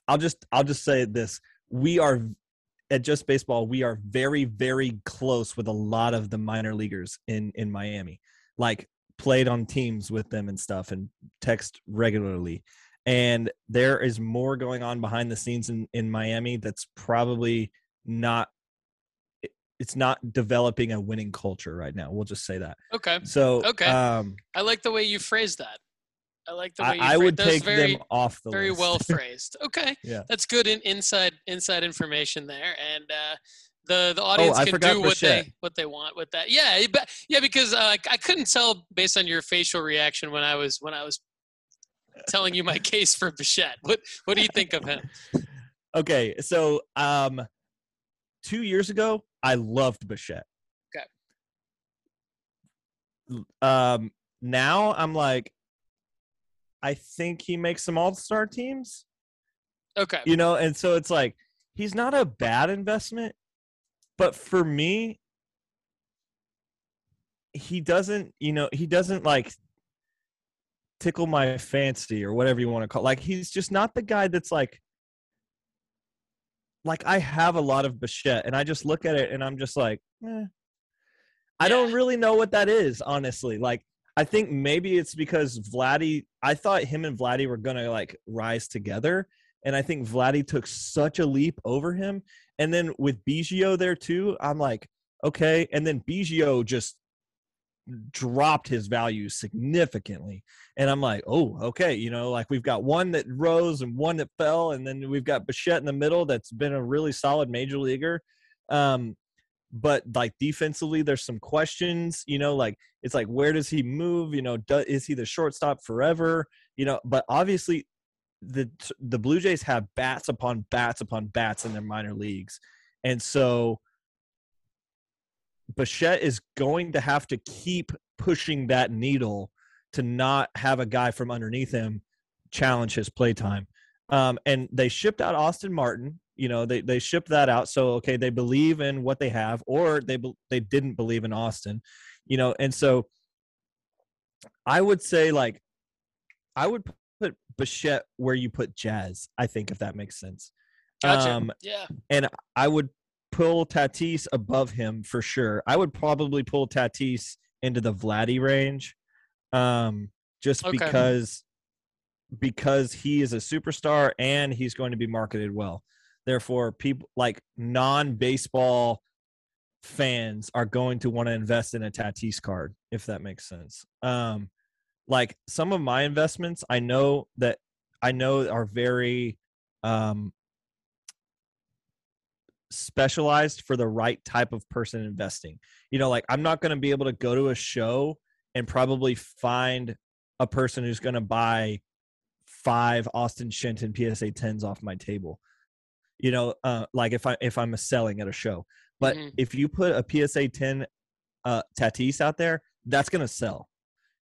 I'll just, I'll just say this. We are at Just Baseball. We are very, very close with a lot of the minor leaguers in, in Miami, like played on teams with them and stuff and text regularly. And there is more going on behind the scenes in, in Miami. That's probably not, it's not developing a winning culture right now. We'll just say that. Okay. So, okay. Um, I like the way you phrased that. I like the way you I, I would those take very, them off the very list. Very well phrased. Okay. Yeah. That's good in, inside inside information there. And uh, the, the audience oh, can do what they, what they want with that. Yeah, yeah, because uh, I couldn't tell based on your facial reaction when I was when I was telling you my case for Bichette. What what do you think of him? Okay, so um, two years ago, I loved Bichette. Okay. Um, now I'm like, I think he makes some all-star teams. Okay. You know, and so it's like, he's not a bad investment, but for me, he doesn't, you know, he doesn't like tickle my fancy or whatever you want to call it. Like, he's just not the guy that's like, like I have a lot of Bichette and I just look at it and I'm just like, eh. I yeah. don't really know what that is, honestly. Like, I think maybe it's because Vladdy, I thought him and Vladdy were going to like rise together. And I think Vladdy took such a leap over him. And then with Biggio there too, I'm like, okay. And then Biggio just dropped his value significantly. And I'm like, oh, okay. You know, like we've got one that rose and one that fell. And then we've got Bichette in the middle. That's been a really solid major leaguer. Um, But, like, defensively, there's some questions, you know, like, it's like, where does he move? You know, do, is he the shortstop forever? You know, but obviously the the Blue Jays have bats upon bats upon bats in their minor leagues. And so Bichette is going to have to keep pushing that needle to not have a guy from underneath him challenge his playtime. Um, and they shipped out Austin Martin. You know, they, they ship that out. So, okay, they believe in what they have, or they they didn't believe in Austin, you know. And so I would say, like, I would put Bichette where you put Jazz, I think, if that makes sense. Gotcha. Um, yeah. And I would pull Tatis above him for sure. I would probably pull Tatis into the Vladdy range um, just okay. because because he is a superstar and he's going to be marketed well. Therefore, people like non-baseball fans are going to want to invest in a Tatis card, if that makes sense. Um, like some of my investments, I know that I know are very um, specialized for the right type of person investing. You know, like I'm not going to be able to go to a show and probably find a person who's going to buy five Austin Shenton P S A tens off my table. You know, uh, like if I if I'm selling at a show, but mm-hmm. if you put a P S A ten uh, Tatis out there, that's gonna sell.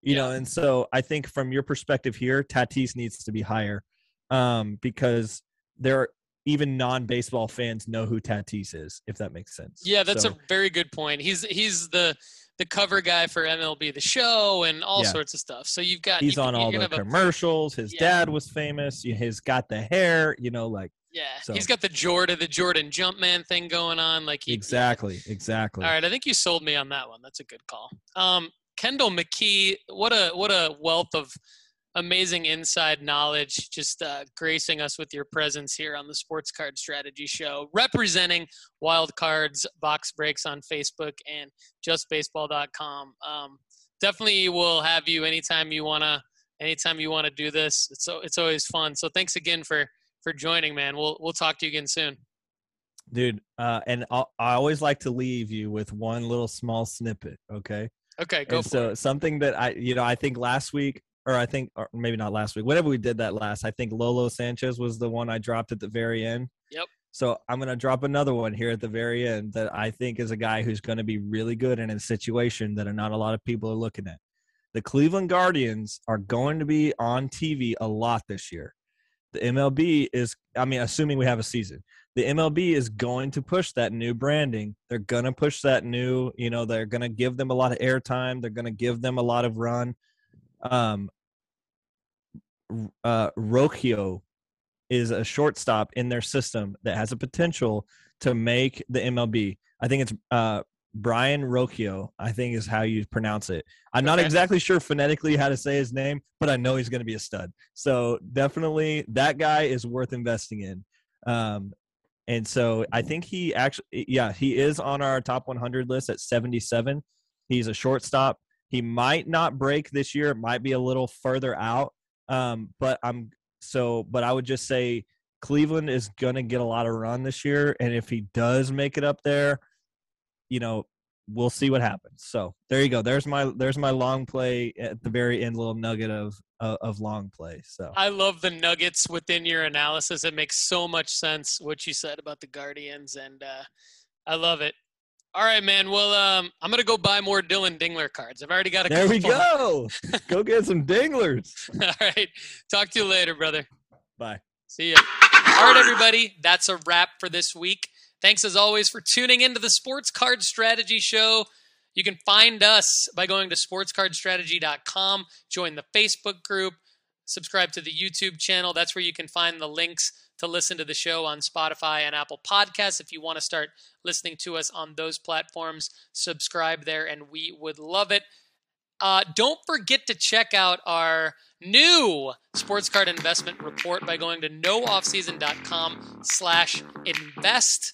You yeah. know, and so I think from your perspective here, Tatis needs to be higher um, because there are even non-baseball fans know who Tatis is, if that makes sense. Yeah, that's so. a very good point. He's he's the the cover guy for M L B The Show and all yeah. sorts of stuff. So you've got he's you, on all the commercials. His yeah. dad was famous. He's got the hair. You know, like. Yeah, so. He's got the Jordan, the Jordan Jumpman thing going on. Like he, exactly, exactly. All right, I think you sold me on that one. That's a good call. Um, Kendall McKee, what a what a wealth of amazing inside knowledge, just uh, gracing us with your presence here on the Sports Card Strategy Show, representing Wild Cards Box Breaks on Facebook and just baseball dot com. Um, definitely will have you anytime you wanna, anytime you wanna do this. It's it's always fun. So thanks again for. for joining, man. We'll, we'll talk to you again soon. Dude. Uh, and I'll, I always like to leave you with one little small snippet. Okay. Okay. Go and for so it. Something that I, you know, I think last week, or I think, or maybe not last week, whatever we did that last, I think Lolo Sanchez was the one I dropped at the very end. Yep. So I'm going to drop another one here at the very end that I think is a guy who's going to be really good in a situation that are not a lot of people are looking at. The Cleveland Guardians are going to be on T V a lot this year. The M L B is, I mean, assuming we have a season, the M L B is going to push that new branding. They're going to push that new, you know, they're going to give them a lot of airtime. They're going to give them a lot of run. Um, uh, Rocio is a shortstop in their system that has a potential to make the M L B. I think it's uh, Brian Rocio, I think is how you pronounce it. I'm not okay. exactly sure phonetically how to say his name, but I know he's going to be a stud. So definitely that guy is worth investing in. Um, and so I think he actually, yeah, he is on our top one hundred list at seventy-seven. He's a shortstop. He might not break this year. It might be a little further out, Um, but I'm so, but I would just say Cleveland is going to get a lot of run this year. And if he does make it up there, you know, we'll see what happens. So there you go. There's my, there's my long play at the very end, little nugget of, of, of long play. So I love the nuggets within your analysis. It makes so much sense what you said about the Guardians, and uh, I love it. All right, man. Well, um, I'm going to go buy more Dylan Dingler cards. I've already got a couple. There we go. Go get some Dinglers. All right. Talk to you later, brother. Bye. See ya. All right, everybody. That's a wrap for this week. Thanks, as always, for tuning into the Sports Card Strategy Show. You can find us by going to sports card strategy dot com, join the Facebook group, subscribe to the YouTube channel. That's where you can find the links to listen to the show on Spotify and Apple Podcasts. If you want to start listening to us on those platforms, subscribe there, and we would love it. Uh, don't forget to check out our new Sports Card Investment Report by going to no off season dot com slash invest.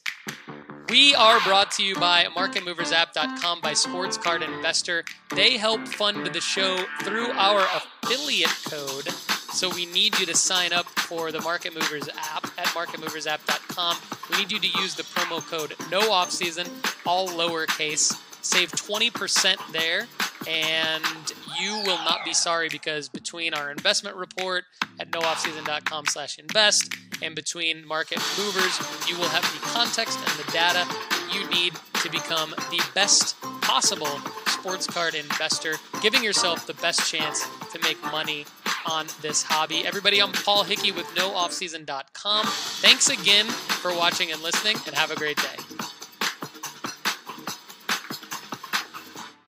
We are brought to you by market movers app dot com by Sports Card Investor. They help fund the show through our affiliate code, so we need you to sign up for the Market Movers app at market movers app dot com. We need you to use the promo code NOOFFSEASON, all lowercase. Save twenty percent there, and you will not be sorry, because between our investment report at no off season dot com slash invest and between Market Movers, you will have the context and the data you need to become the best possible sports card investor, giving yourself the best chance to make money on this hobby. Everybody, I'm Paul Hickey with no off season dot com. Thanks again for watching and listening, and have a great day.